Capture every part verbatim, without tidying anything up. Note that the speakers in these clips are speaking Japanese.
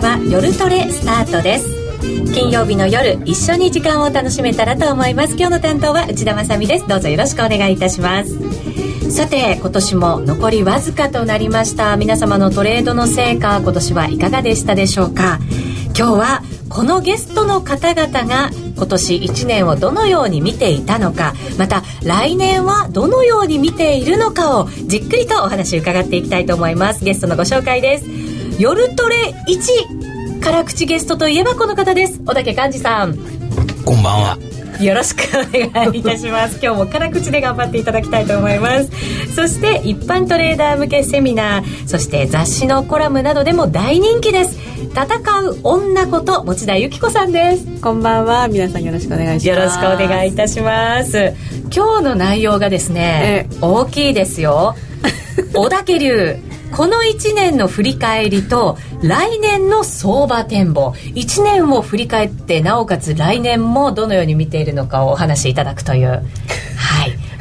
からは夜トレスタートです。金曜日の夜、一緒に時間を楽しめたらと思います。今日の担当は内田まさみです。どうぞよろしくお願いいたします。さて、今年も残りわずかとなりました。皆様のトレードの成果、今年はいかがでしたでしょうか。今日はこのゲストの方々が今年いちねんをどのように見ていたのか、また来年はどのように見ているのかをじっくりとお話を伺っていきたいと思います。ゲストのご紹介です。夜トレいち、辛口ゲストといえばこの方です。小竹寛二さん、こんばんは。よろしくお願いいたします。今日も辛口で頑張っていただきたいと思います。そして一般トレーダー向けセミナー、そして雑誌のコラムなどでも大人気です。戦う女こと持田由紀子さんです。こんばんは。皆さんよろしくお願いします。よろしくお願いいたします。今日の内容がですね、大きいですよ。小竹流このいちねんの振り返りと来年の相場展望、いちねんを振り返って、なおかつ来年もどのように見ているのかをお話しいただくという、はい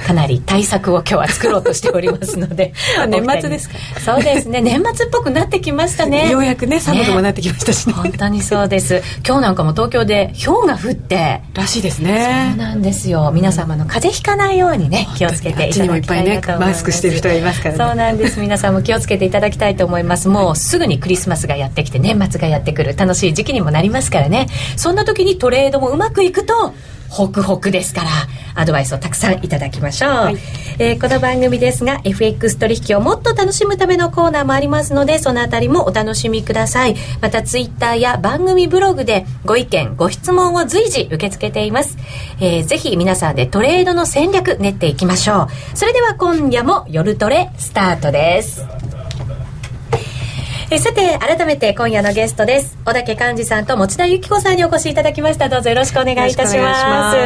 かなり対策を今日は作ろうとしておりますので年末ですか。そうですね、年末っぽくなってきましたね。ようやくね、寒くもなってきましたし、ねね、本当にそうです。今日なんかも東京で氷が降ってらしいですね。そうなんですよ。皆様の風邪ひかないようにね、気をつけていただきたいと思います。あっちにもいっぱいね、マスクしてる人がいますからね。そうなんです。皆さんも気をつけていただきたいと思います。もうすぐにクリスマスがやってきて、年末がやってくる楽しい時期にもなりますからね。そんな時にトレードもうまくいくとホクホクですから、アドバイスをたくさんいただきましょう、はい。えー、この番組ですが エフエックス 取引をもっと楽しむためのコーナーもありますので、そのあたりもお楽しみください。またツイッターや番組ブログでご意見ご質問を随時受け付けています、えー、ぜひ皆さんでトレードの戦略練っていきましょう。それでは今夜も夜トレスタートです。えさて、改めて今夜のゲストです。小竹寛二さんと持田由紀子さんにお越しいただきました。どうぞよろしくお願いいたします。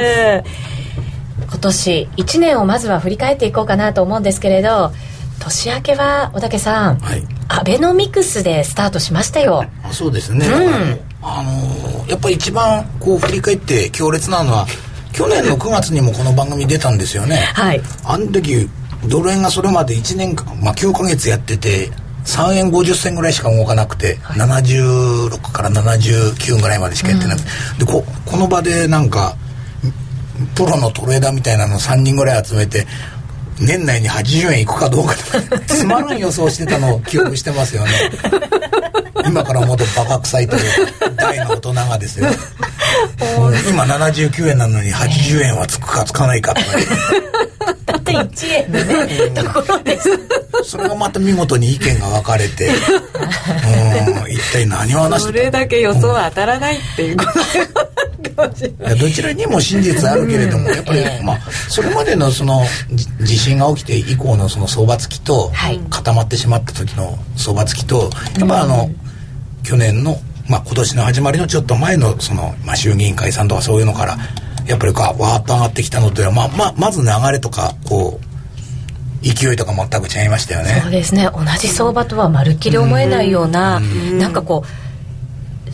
今年いちねんをまずは振り返っていこうかなと思うんですけれど、年明けは小竹さん、はい、アベノミクスでスタートしましたよ。そうですね、うん、あのやっぱり一番こう振り返って強烈なのは去年のくがつにもこの番組出たんですよね、はい、あの時ドル円がそれまでいちねんかん、まあ、きゅうかげつやっててさんえんごじゅっせんぐらいしか動かなくて、はい、ななじゅうろくからななじゅうきゅうぐらいまでしかやってなくて、うん、で こ, この場でなんかプロのトレーダーみたいなのをさんにんぐらい集めて年内にはちじゅうえんいくかどうかとかつまらん予想してたのを記憶してますよね。今から思うとバカ臭いという大の大人がですよ。今ななじゅうきゅうえんなのにはちじゅうえんはつくかつかないかとかたったいちえんのねところです。それがまた見事に意見が分かれてうん一体何を話してた、それだけ予想は当たらないっていうことどちらにも真実あるけれども、やっぱり、まあ、それまでのその地震が起きて以降 の, その相場付きと、はい、固まってしまった時の相場付きと、やっぱあの、うん、去年の、まあ、今年の始まりのちょっと前 の, その、まあ、衆議院解散とかそういうのからやっぱりかわーっと上がってきたのというのは、まあまあ、まず流れとかこう勢いとか全く違いましたよね。そうですね、同じ相場とはまるっきり思えないような、うん、なんかこう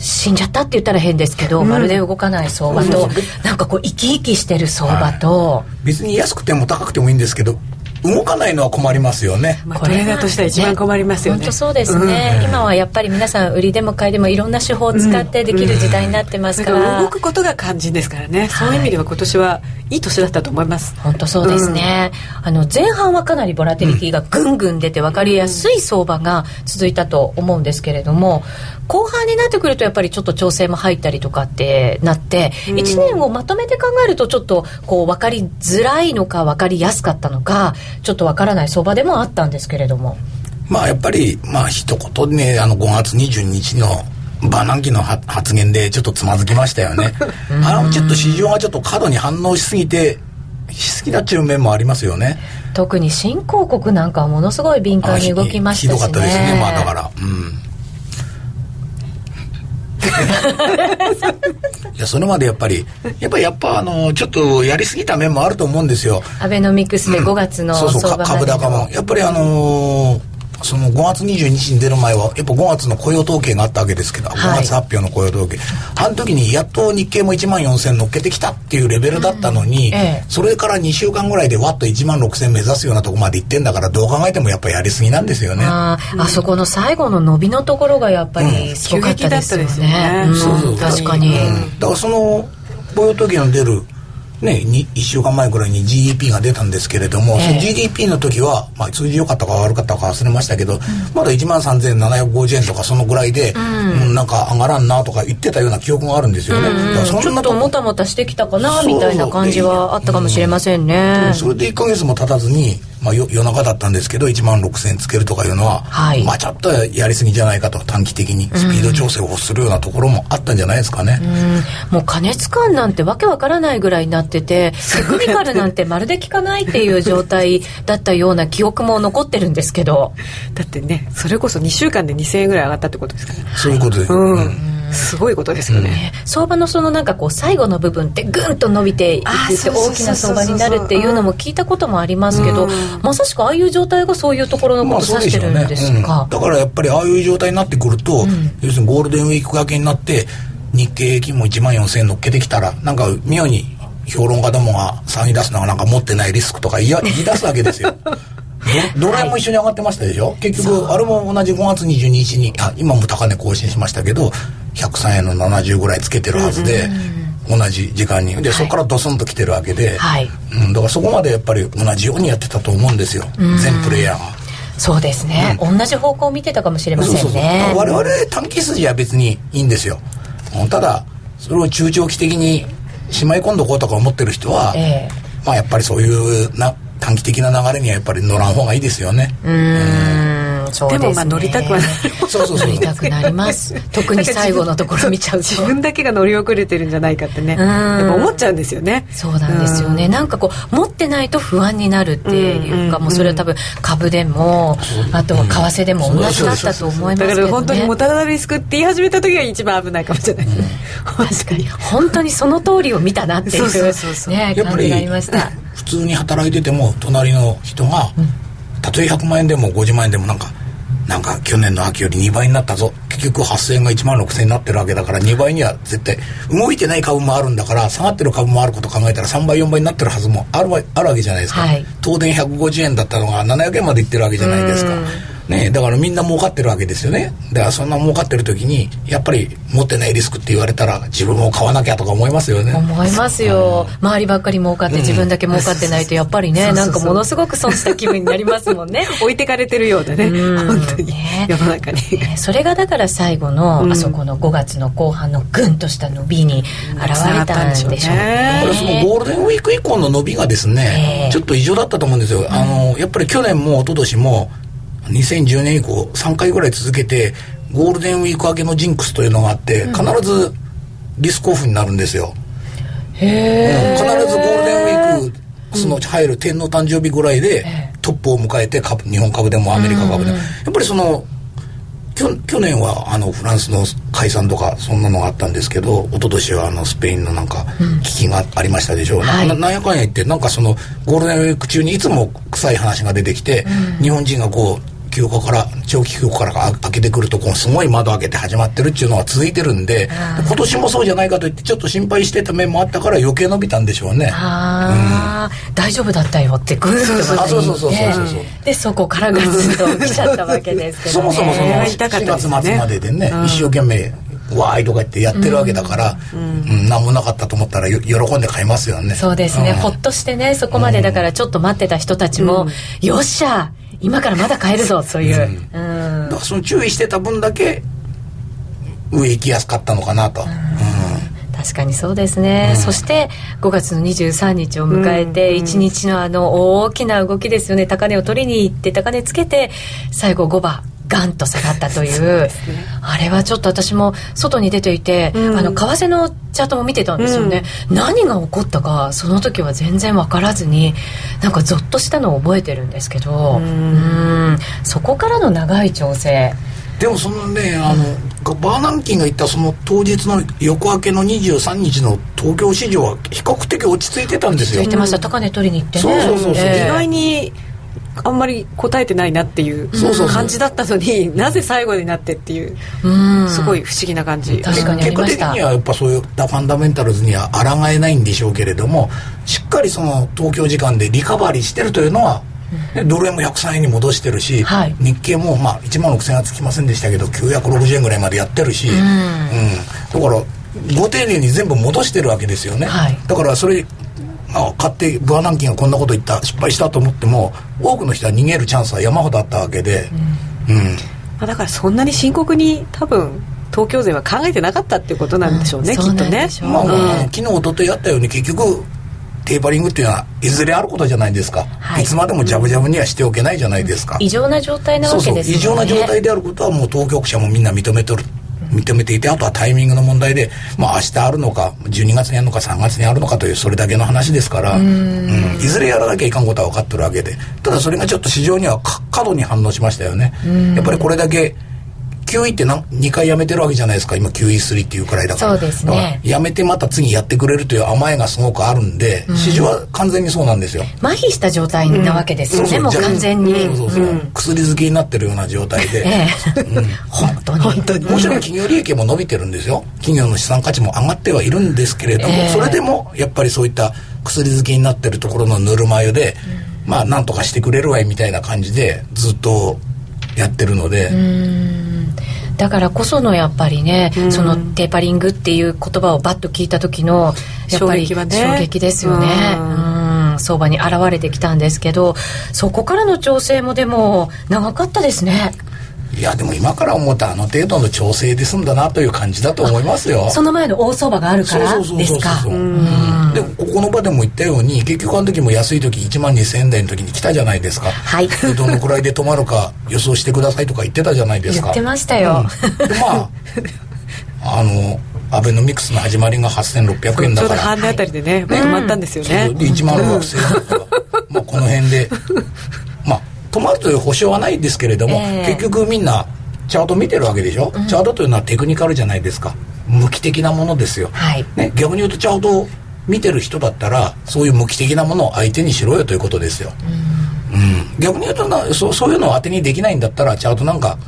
死んじゃったって言ったら変ですけど、うん、まるで動かない相場と、うん、なんかこう生き生きしてる相場と、はい、別に安くても高くてもいいんですけど動かないのは困りますよね。まあ、トレーダーとしては一番困りますよね。本当そうですね、うん、今はやっぱり皆さん売りでも買いでもいろんな手法を使ってできる時代になってますから、うんうん、だから動くことが肝心ですからね、はい、そういう意味では今年はいい年だったと思います。本当そうですね、うん、あの前半はかなりボラテリティがぐんぐん出て分かりやすい相場が続いたと思うんですけれども、後半になってくるとやっぱりちょっと調整も入ったりとかってなって、うん、いちねんをまとめて考えるとちょっとこう分かりづらいのか分かりやすかったのかちょっとわからない相場でもあったんですけれども、まあやっぱりまあ一言ね、あのごがつにじゅうににちのバナンキの発言でちょっとつまずきましたよね。あのちょっと市場がちょっと過度に反応しすぎてしすぎだっちゅう面もありますよね。特に新興国なんかはものすごい敏感に動きましたしね。ひどかったですね。まあだから、うん、いやそれまでやっぱりやっぱやっぱあのちょっとやりすぎた面もあると思うんですよ。アベノミクスでごがつの相場、うん、そうそう株高もやっぱりあのー、そのごがつにじゅうににちに出る前はやっぱごがつの雇用統計があったわけですけど、はい、ごがつ発表の雇用統計、あの時にやっと日経もいちまんよんせん乗っけてきたっていうレベルだったのに、うんええ、それからにしゅうかんぐらいでわっといちまんろくせん目指すようなとこまで行ってんだから、どう考えてもやっぱりやりすぎなんですよね。 あ, あそこの最後の伸びのところがやっぱりすごかったですよね、うん、そうそう、確かに、うん、だからその雇用統計の出るね、いっしゅうかんまえくらいに ジーディーピー が出たんですけれども、えー、ジーディーピー の時は、まあ、数字良かったか悪かったか忘れましたけど、うん、まだ いちまんさんぜんななひゃくごじゅうえんとかそのぐらいで、うん、なんか上がらんなとか言ってたような記憶があるんですよね、うん、だからそんなとちょっともたもたしてきたかなみたいな感じはあったかもしれませんね、うん、それでいっかげつも経たずに、まあ、よ夜中だったんですけどいちまんろくせんつけるとかいうのは、はい、まあちょっとやりすぎじゃないかと、短期的にスピード調整をするようなところもあったんじゃないですかね、うん、もう加熱感なんてわけわからないぐらいになってて、テクニカルなんてまるで効かないっていう状態だったような記憶も残ってるんですけどだってね、それこそにしゅうかんでにせんえんぐらい上がったってことですかね。そういうことです、うんうん、すごいことですよね、うん、相場のそのなんかこう最後の部分ってぐんと伸びていくって大きな相場になるっていうのも聞いたこともありますけど、うん、まさしくああいう状態がそういうところのことを指してるんですか、まあそうでしょうね、うん、だからやっぱりああいう状態になってくると、うん、要するにゴールデンウィーク明けになって日経平均もいちまんよんせんえん乗っけてきたら、なんか妙に評論家どもが騒ぎ出すのがなんか持ってないリスクとか 言, 言い出すわけですよドル円も一緒に上がってましたでしょ、はい、結局あれも同じごがつにじゅうににちに、あ、今も高値更新しましたけどひゃくさんえんのななじゅうぐらいつけてるはずで、うんうん、同じ時間にで、はい、そこからドスンと来てるわけで、はい、うん、だからそこまでやっぱり同じようにやってたと思うんですよ、うん、全プレイヤーが。そうですね、うん、同じ方向を見てたかもしれませんね。そうそうそう、我々短期筋は別にいいんですよ。ただそれを中長期的にしまい込んどこうとか思ってる人は、えー、まあやっぱりそういうな短期的な流れにはやっぱり乗らん方がいいですよね。うーん、そう で, ね、でもまあ乗りたくはな乗りたくなります特に最後のところ見ちゃうと自分だけが乗り遅れてるんじゃないかってね、やっぱ思っちゃうんですよね。そうなんですよね。なんかこう持ってないと不安になるっていうか、もうそれは多分株でもあとは為替でも同じだったと思いますけど、ね、だから本当にもただリスクって言い始めた時が一番危ないかもしれない、うん、確かに本当にその通りを見たなっていう感じがありました。普通に働いてても隣の人が、うん、たとえひゃくまんえんでもごじゅうまんえんでもなんかなんか去年の秋よりにばいになったぞ、結局はっせんえんがいちまんろくせんえんになってるわけだから、にばいには絶対動いてない株もあるんだから、下がってる株もあること考えたらさんばいよんばいになってるはずもあるわ、あるわけじゃないですか、はい、東電ひゃくごじゅうえんだったのがななひゃくえんまでいってるわけじゃないですか、ね、だからみんな儲かってるわけですよね。だからそんな儲かってる時にやっぱり持ってないリスクって言われたら自分も買わなきゃとか思いますよね。思いますよ、うん、周りばっかり儲かって自分だけ儲かってないとやっぱりね、うん、なんかものすごく損した気分になりますもんね置いてかれてるようでね、うん、本当に世の中に、ねね、それがだから最後の、うん、あそこのごがつの後半のぐんとした伸びに現れたんでしょう ね, うねこれそのゴールデンウィーク以降の伸びがですね、えー、ちょっと異常だったと思うんですよ、うん、あのやっぱり去年も一昨年もにせんじゅうねん以降さんかいぐらい続けてゴールデンウィーク明けのジンクスというのがあって、うん、必ずリスクオフになるんですよ。へー、うん、必ずゴールデンウィークその入る天皇誕生日ぐらいでトップを迎えて、株日本株でもアメリカ株でも、うん、やっぱりその去, 去年はあのフランスの解散とかそんなのがあったんですけど、一昨年はあのスペインのなんか危機がありましたでしょう、うん、はい、な, なんやかんや言ってなんかそのゴールデンウィーク中にいつも臭い話が出てきて、うん、日本人がこう休暇から長期休暇から開けてくるとこうすごい窓開けて始まってるっていうのが続いてるん で, で今年もそうじゃないかといってちょっと心配してた面もあったから余計伸びたんでしょうね。あ、うん、大丈夫だったよってグーッと伸びてでそこからグーッと来ちゃったわけですけど、ね、そもそもそのしがつまつまででね、うん、一生懸命わーいとか言ってやってるわけだから、うんうん、何もなかったと思ったら喜んで買いますよね。そうですね、うん、ほっとしてね、そこまでだからちょっと待ってた人たちも、うん、よっしゃ今からまだ買えるぞという、うん、だからその注意してた分だけ上行きやすかったのかなと、うんうん、確かにそうですね、うん、そしてごがつのにじゅうさんにちを迎えていちにちのあの大きな動きですよね。高値を取りに行って高値つけて最後ごばガンと下がったという、 そうですね、あれはちょっと私も外に出ていて、うん、あの為替のチャートも見てたんですよね、うん、何が起こったかその時は全然分からずになんかゾッとしたのを覚えてるんですけど、うんうん、そこからの長い調整でもそのね、あの、うん、バーナンキンが言ったその当日の翌明けのにじゅうさんにちの東京市場は比較的落ち着いてたんですよ。落ち着いてました、高値取りに行ってね、そうそうそうそう、えー、意外にあんまり答えてないなっていう感じだったのに、なぜ最後になってっていう、うん、すごい不思議な感じ。確かにありました。結果的にはやっぱそういうファンダメンタルズには抗えないんでしょうけれども、しっかりその東京時間でリカバリーしてるというのは、うん、ドル円もひゃくさんえんに戻してるし、はい、日経もまあいちまんろくせんえんはつきませんでしたけどきゅうひゃくろくじゅうえんぐらいまでやってるし、うんうん、だからご丁寧に全部戻してるわけですよね、はい、だからそれああ買ってブアナンキンがこんなこと言った失敗したと思っても多くの人は逃げるチャンスは山ほどあったわけで、うんうんまあ、だからそんなに深刻に多分東京勢は考えてなかったっていうことなんでしょうね、うん、きっとね。まあ、うん、昨日一昨日あったように結局テーパリングっていうのはいずれあることじゃないですか、はい、いつまでもジャブジャブにはしておけないじゃないですか、うん、異常な状態なわけですよね。そうそう異常な状態であることはもう当局者もみんな認めとる認めていて、あとはタイミングの問題で、まあ、明日あるのかじゅうにがつにあるのかさんがつにあるのかというそれだけの話ですから、うん、うん、いずれやらなきゃいかんことは分かってるわけで、ただそれがちょっと市場には過度に反応しましたよね。やっぱりこれだけ キューイー って何にかいやめてるわけじゃないですか。今 キューイースリー っていうくらいだから、そうですね、やめてまた次やってくれるという甘えがすごくあるんで、うん、市場は完全にそうなんですよ。麻痺した状態なわけですよね、うん、もう完全に、うんそうそうそううん、薬漬けになってるような状態で、ええうん、本当に本当にもちろん企業利益も伸びてるんですよ。企業の資産価値も上がってはいるんですけれども、えー、それでもやっぱりそういった薬漬けになってるところのぬるま湯で、うん、まあなんとかしてくれるわいみたいな感じでずっとやってるので、うーんだからこそのやっぱりね、うん、そのテーパリングっていう言葉をバッと聞いた時のやっぱり衝撃はね、衝撃ですよね、うんうん、相場に現れてきたんですけど、そこからの調整もでも長かったですね。いやでも今から思うとあの程度の調整で済んだなという感じだと思いますよ。その前の大相場があるからですか。でもここの場でも言ったように結局あの時も安い時 いちまんにせんえん台の時に来たじゃないですか、はい、でどのくらいで止まるか予想してくださいとか言ってたじゃないですか。言ってましたよ、うん、でまああのアベノミクスの始まりがはっせんろっぴゃくえんだからちょうど半値あたりでね、はい、止まったんですよね、うん、でいちまんろくせんえんとかまあこの辺でまあ止まるという保証はないですけれども、えー、結局みんなチャート見てるわけでしょ、うん、チャートというのはテクニカルじゃないですか、無機的なものですよ、はいね、逆に言うとチャートを見てる人だったらそういう無機的なものを相手にしろよということですよ、うんうん、逆に言うとな そ, そういうのを当てにできないんだったらチャートなんか、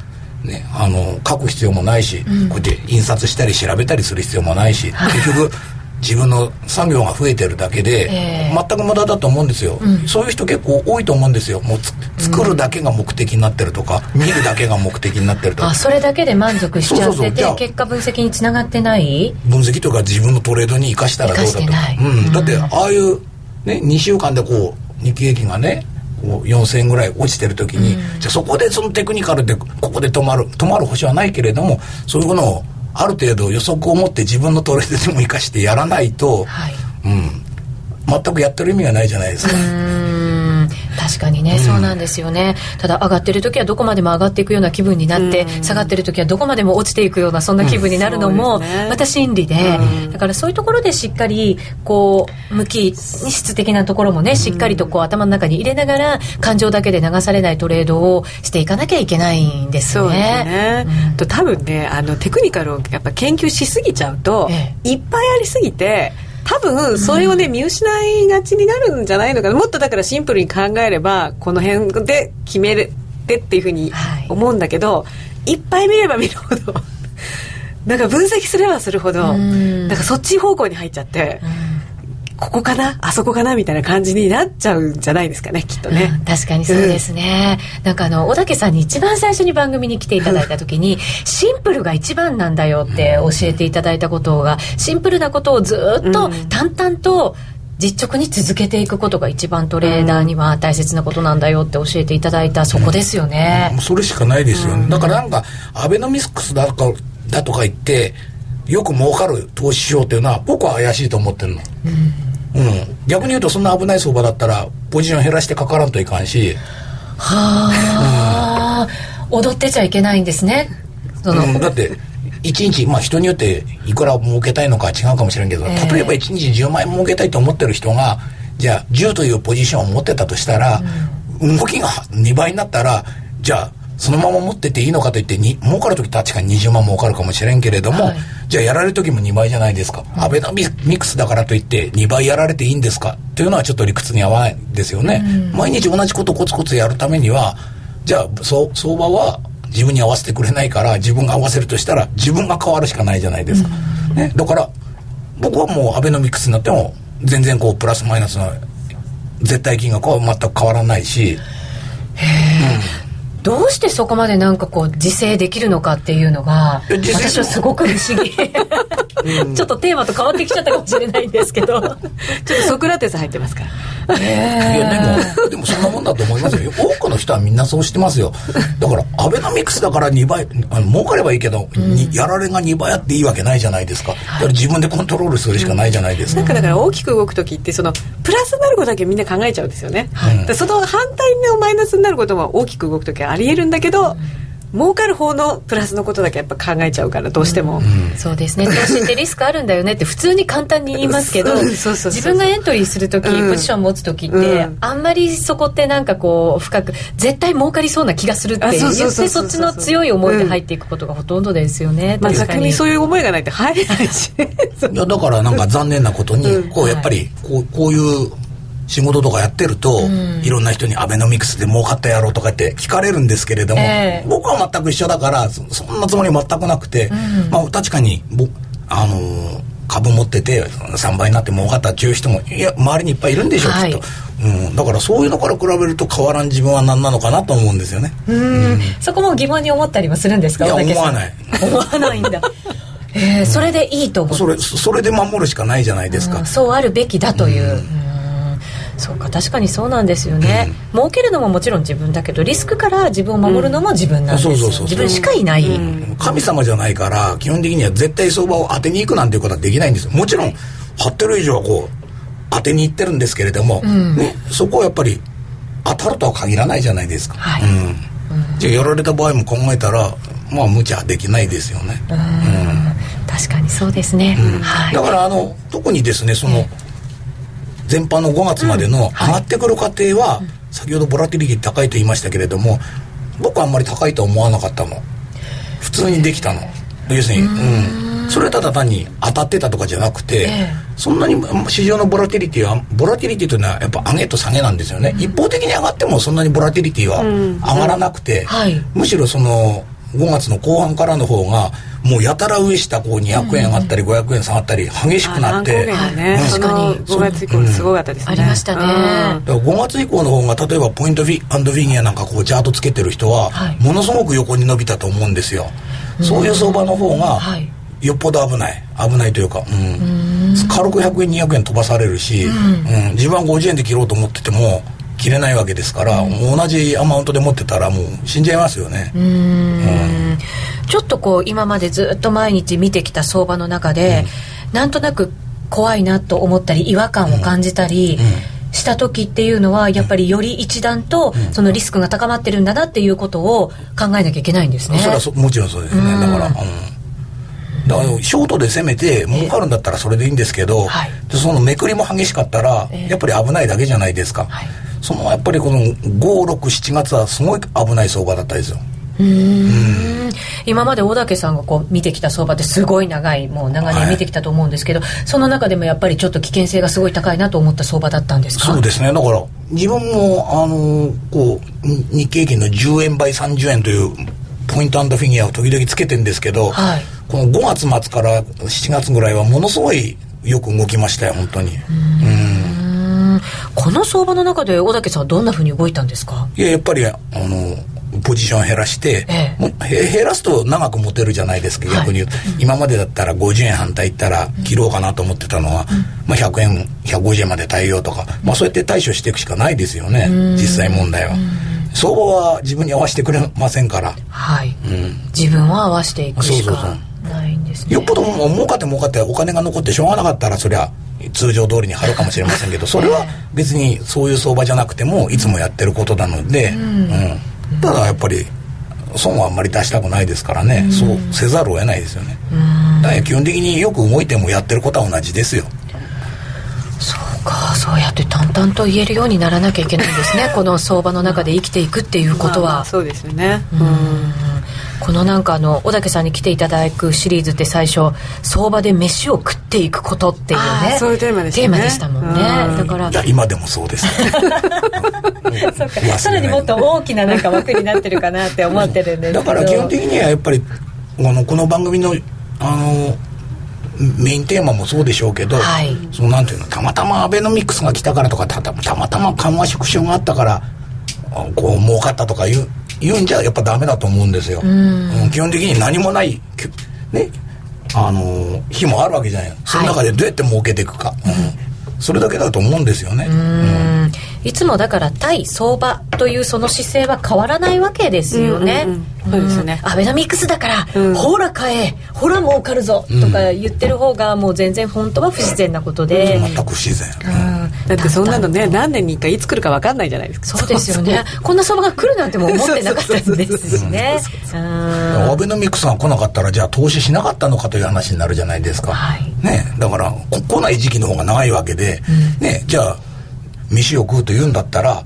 ね、あの書く必要もないし、うん、こうやって印刷したり調べたりする必要もないし、はい、結局自分の作業が増えてるだけで、えー、全く無駄だと思うんですよ、うん、そういう人結構多いと思うんですよ。もうつ作るだけが目的になってるとか、うん、見るだけが目的になってるとかあそれだけで満足しちゃっててそうそうそう結果分析につながってない分析というか自分のトレードに生かしたらどうだとか、うん、だってああいう、ね、にしゅうかんでこう日経平均がねこうよんせんえんぐらい落ちてる時に、うん、じゃあそこでそのテクニカルでここで止まる止まる保証はないけれどもそういうものをある程度予測を持って自分のトレードでも生かしてやらないと、はいうん、全くやってる意味がないじゃないですか。うーん確かにね、うん、そうなんですよね。ただ上がってる時はどこまでも上がっていくような気分になって下がってる時はどこまでも落ちていくようなそんな気分になるのも、うんね、また心理で、うん、だからそういうところでしっかりこう無機質的なところもねしっかりとこう頭の中に入れながら感情だけで流されないトレードをしていかなきゃいけないんですね。そうですね、うん、と多分ねあのテクニカルをやっぱ研究しすぎちゃうと、ええ、いっぱいありすぎて多分それをね、うん、見失いがちになるんじゃないのかな。もっとだからシンプルに考えればこの辺で決めれてっていうふうに思うんだけど、はい、いっぱい見れば見るほどなんか分析すればするほどなんかそっち方向に入っちゃってここかなあそこかなみたいな感じになっちゃうんじゃないですかねきっとね、うん、確かにそうですね、うん、なんかあの小竹さんに一番最初に番組に来ていただいた時にシンプルが一番なんだよって教えていただいたことがシンプルなことをずっと淡々と実直に続けていくことが一番トレーダーには大切なことなんだよって教えていただいたそこですよね、うんうん、それしかないですよね、うん、だからなんかアベノミクスだとか、だとか言ってよく儲かる投資商というのは僕は怪しいと思ってるの、うんうん、逆に言うとそんな危ない相場だったらポジション減らしてかからんといかんしはあ、うん、踊ってちゃいけないんですねその、うん、だっていちにち、まあ、人によっていくら儲けたいのかは違うかもしれんけど、えー、例えばいちにちじゅうまんえん儲けたいと思ってる人がじゃあじゅうというポジションを持ってたとしたら、うん、動きがにばいになったらじゃあそのまま持ってていいのかといってに儲かるとき確かににじゅうまん儲かるかもしれんけれども、はい、じゃあやられるときもにばいじゃないですか、うん、アベノミクスだからといってにばいやられていいんですかというのはちょっと理屈に合わないですよね、うん、毎日同じことをコツコツやるためにはじゃあそ相場は自分に合わせてくれないから自分が合わせるとしたら自分が変わるしかないじゃないですか、うんね、だから僕はもうアベノミクスになっても全然こうプラスマイナスの絶対金額は全く変わらないし、へー、うん、どうしてそこまでなんかこう自制できるのかっていうのが私はすごく不思議ちょっとテーマと変わってきちゃったかもしれないんですけどちょっとソクラテス入ってますから、えー、いやでもでもそんなもんだと思いますよ多くの人はみんなそうしてますよ。だからアベノミクスだからにばいあの儲かればいいけど、うん、やられがにばいあっていいわけないじゃないですか。だから自分でコントロールするしかないじゃないですか、うん、なんかだから大きく動くときってそのプラスになることだけみんな考えちゃうんですよね、うん、だその反対のマイナスになることも大きく動くときはありえるんだけど、うん、儲かる方のプラスのことだけやっぱ考えちゃうからどうしても、うんうん、そうですね投資ってリスクあるんだよねって普通に簡単に言いますけど自分がエントリーするとき、うん、ポジション持つときって、うん、あんまりそこってなんかこう深く絶対儲かりそうな気がするって言ってそっちの強い思いで入っていくことがほとんどですよね、うん、まあ、逆にそういう思いがないと入れないしいやだからなんか残念なことに、うん、こうやっぱりこう、はい、こういう仕事とかやってると、うん、いろんな人にアベノミクスで儲かったやろうとかって聞かれるんですけれども、えー、僕は全く一緒だから そ, そんなつもり全くなくて、うん、まあ確かに僕、あのー、株持っててさんばいになって儲かったっていう人もいや周りにいっぱいいるんでしょう、はい、きっと、うん、だからそういうのから比べると変わらん自分は何なのかなと思うんですよね。うん、うん、そこも疑問に思ったりもするんですか。いや思わない思わないんだえー、それでいいと思う、それそれで守るしかないじゃないですか、うん、そうあるべきだという、うん、そうか確かにそうなんですよね、うん、儲けるのももちろん自分だけどリスクから自分を守るのも自分なんです、うん、そうそうそうそう、自分しかいない、うん、神様じゃないから基本的には絶対相場を当てに行くなんていうことはできないんですよ。もちろん張ってる以上はこう当てに行ってるんですけれども、うんね、そこはやっぱり当たるとは限らないじゃないですか、はい、うん、じゃあやられた場合も考えたらまあ無茶できないですよね。うん、うん、確かにそうですね、うん、はい、だからあの特にですねその、うん、全般のごがつまでの上がってくる過程は先ほどボラティリティ高いと言いましたけれども僕はあんまり高いと思わなかったの、普通にできたの、要するに、うん、それはただ単に当たってたとかじゃなくてそんなに市場のボラティリティはボラティリティというのはやっぱ上げと下げなんですよね。一方的に上がってもそんなにボラティリティは上がらなくてむしろそのごがつの後半からの方がもうやたら上下こうにひゃくえん上がったりごひゃくえん下がったり激しくなって、うん、確かにごがつ以降すごかったですね、うん、ありましたね。だからごがつ以降の方が例えばポイントフィアンドフィギュアなんかこうチャートつけてる人はものすごく横に伸びたと思うんですよ、はい、そういう相場の方がよっぽど危ない危ないというか、うん、うん軽くひゃくえんにひゃくえん飛ばされるし、うんうん、自分はごじゅうえんで切ろうと思ってても切れないわけですから、うん、同じアマウントで持ってたらもう死んじゃいますよね。うーん、うん、ちょっとこう今までずっと毎日見てきた相場の中で、うん、なんとなく怖いなと思ったり違和感を感じたり、うんうん、した時っていうのはやっぱりより一段とそのリスクが高まってるんだなっていうことを考えなきゃいけないんですね。それはそもちろんそうですね。だから、うん、だからショートで攻めて儲かるんだったらそれでいいんですけど、はい、そのめくりも激しかったらやっぱり危ないだけじゃないですか、はい、そのやっぱりこのご、ろく、しちがつはすごい危ない相場だったですよ。うーん、うん、今まで大竹さんがこう見てきた相場ってすごい長いもう長年見てきたと思うんですけど、はい、その中でもやっぱりちょっと危険性がすごい高いなと思った相場だったんですか。そうですね。だから自分もあのこう日経平均のじゅうえんばいさんじゅうえんというポイント&フィギュアを時々つけてんですけど、はい、このごがつ末からしちがつぐらいはものすごいよく動きましたよ本当に。うん、この相場の中で小竹さんはどんなふうに動いたんですか。いや、やっぱりあのポジション減らして、ええ、減らすと長く持てるじゃないですか、はい、逆に言う、うん、今までだったらごじゅうえん反対いったら切ろうかなと思ってたのは、うん、まあ、ひゃくえんひゃくごじゅうえんまで対応とか、まあ、そうやって対処していくしかないですよね、うん、実際問題は、うん、相場は自分に合わせてくれませんから、はい、うん、自分は合わせていくしかないんですね。よっぽどもう儲かって儲かってお金が残ってしょうがなかったらそりゃ通常通りに張るかもしれませんけどそれは別にそういう相場じゃなくてもいつもやってることなので、うんうん、ただやっぱり損はあんまり出したくないですからね、うん、そうせざるを得ないですよね、うん、だから基本的によく動いてもやってることは同じですよ。そうか、か、そうやって淡々と言えるようにならなきゃいけないんですねこの相場の中で生きていくっていうことは、まあまあそうですよね。うん、このなんかあの小竹さんに来ていただくシリーズって最初相場で飯を食っていくことっていうね、そういうテーマでしたね、テーマでしたもんね。だからいや今でもそうですねそうか、さらにもっと大きななんか枠になってるかなって思ってるんですけど、うん、だから基本的にはやっぱりあのこの番組のあのメインテーマもそうでしょうけど、はい、そのなんていうの、たまたまアベノミクスが来たからとか、たまたま緩和縮小があったからこう儲かったとかいう言うんじゃやっぱダメだと思うんですよ。うん、基本的に何もない、ね、あの日もあるわけじゃない。その中でどうやって儲けていくか、はい、うん、それだけだと思うんですよね。うん、うん、いつもだから対相場というその姿勢は変わらないわけですよね。アベノミクスだから、うん、ほら買えほら儲かるぞ、うん、とか言ってる方がもう全然本当は不自然なことで、うん、全く不自然、うん、だってそんなのね、何年にいっかいいつ来るか分かんないじゃないですか。そうですよね。そうそう、こんな相場が来るなんても思ってなかったんですしね。アベノミクスが来なかったらじゃあ投資しなかったのかという話になるじゃないですか、はい、ね、だからこ来ない時期の方が長いわけで、うん、ね、じゃあ飯を食うというんだったら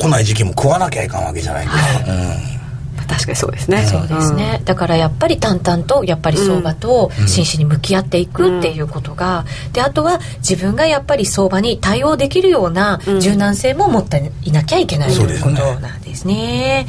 来ない時期も食わなきゃいかんわけじゃないですか、はい、うん、確かにそうですね。そうですね。うん、だからやっぱり淡々とやっぱり相場と真摯に向き合っていくっていうことが、うん、であとは自分がやっぱり相場に対応できるような柔軟性も持っていなきゃいけない、うん、ということなんですね。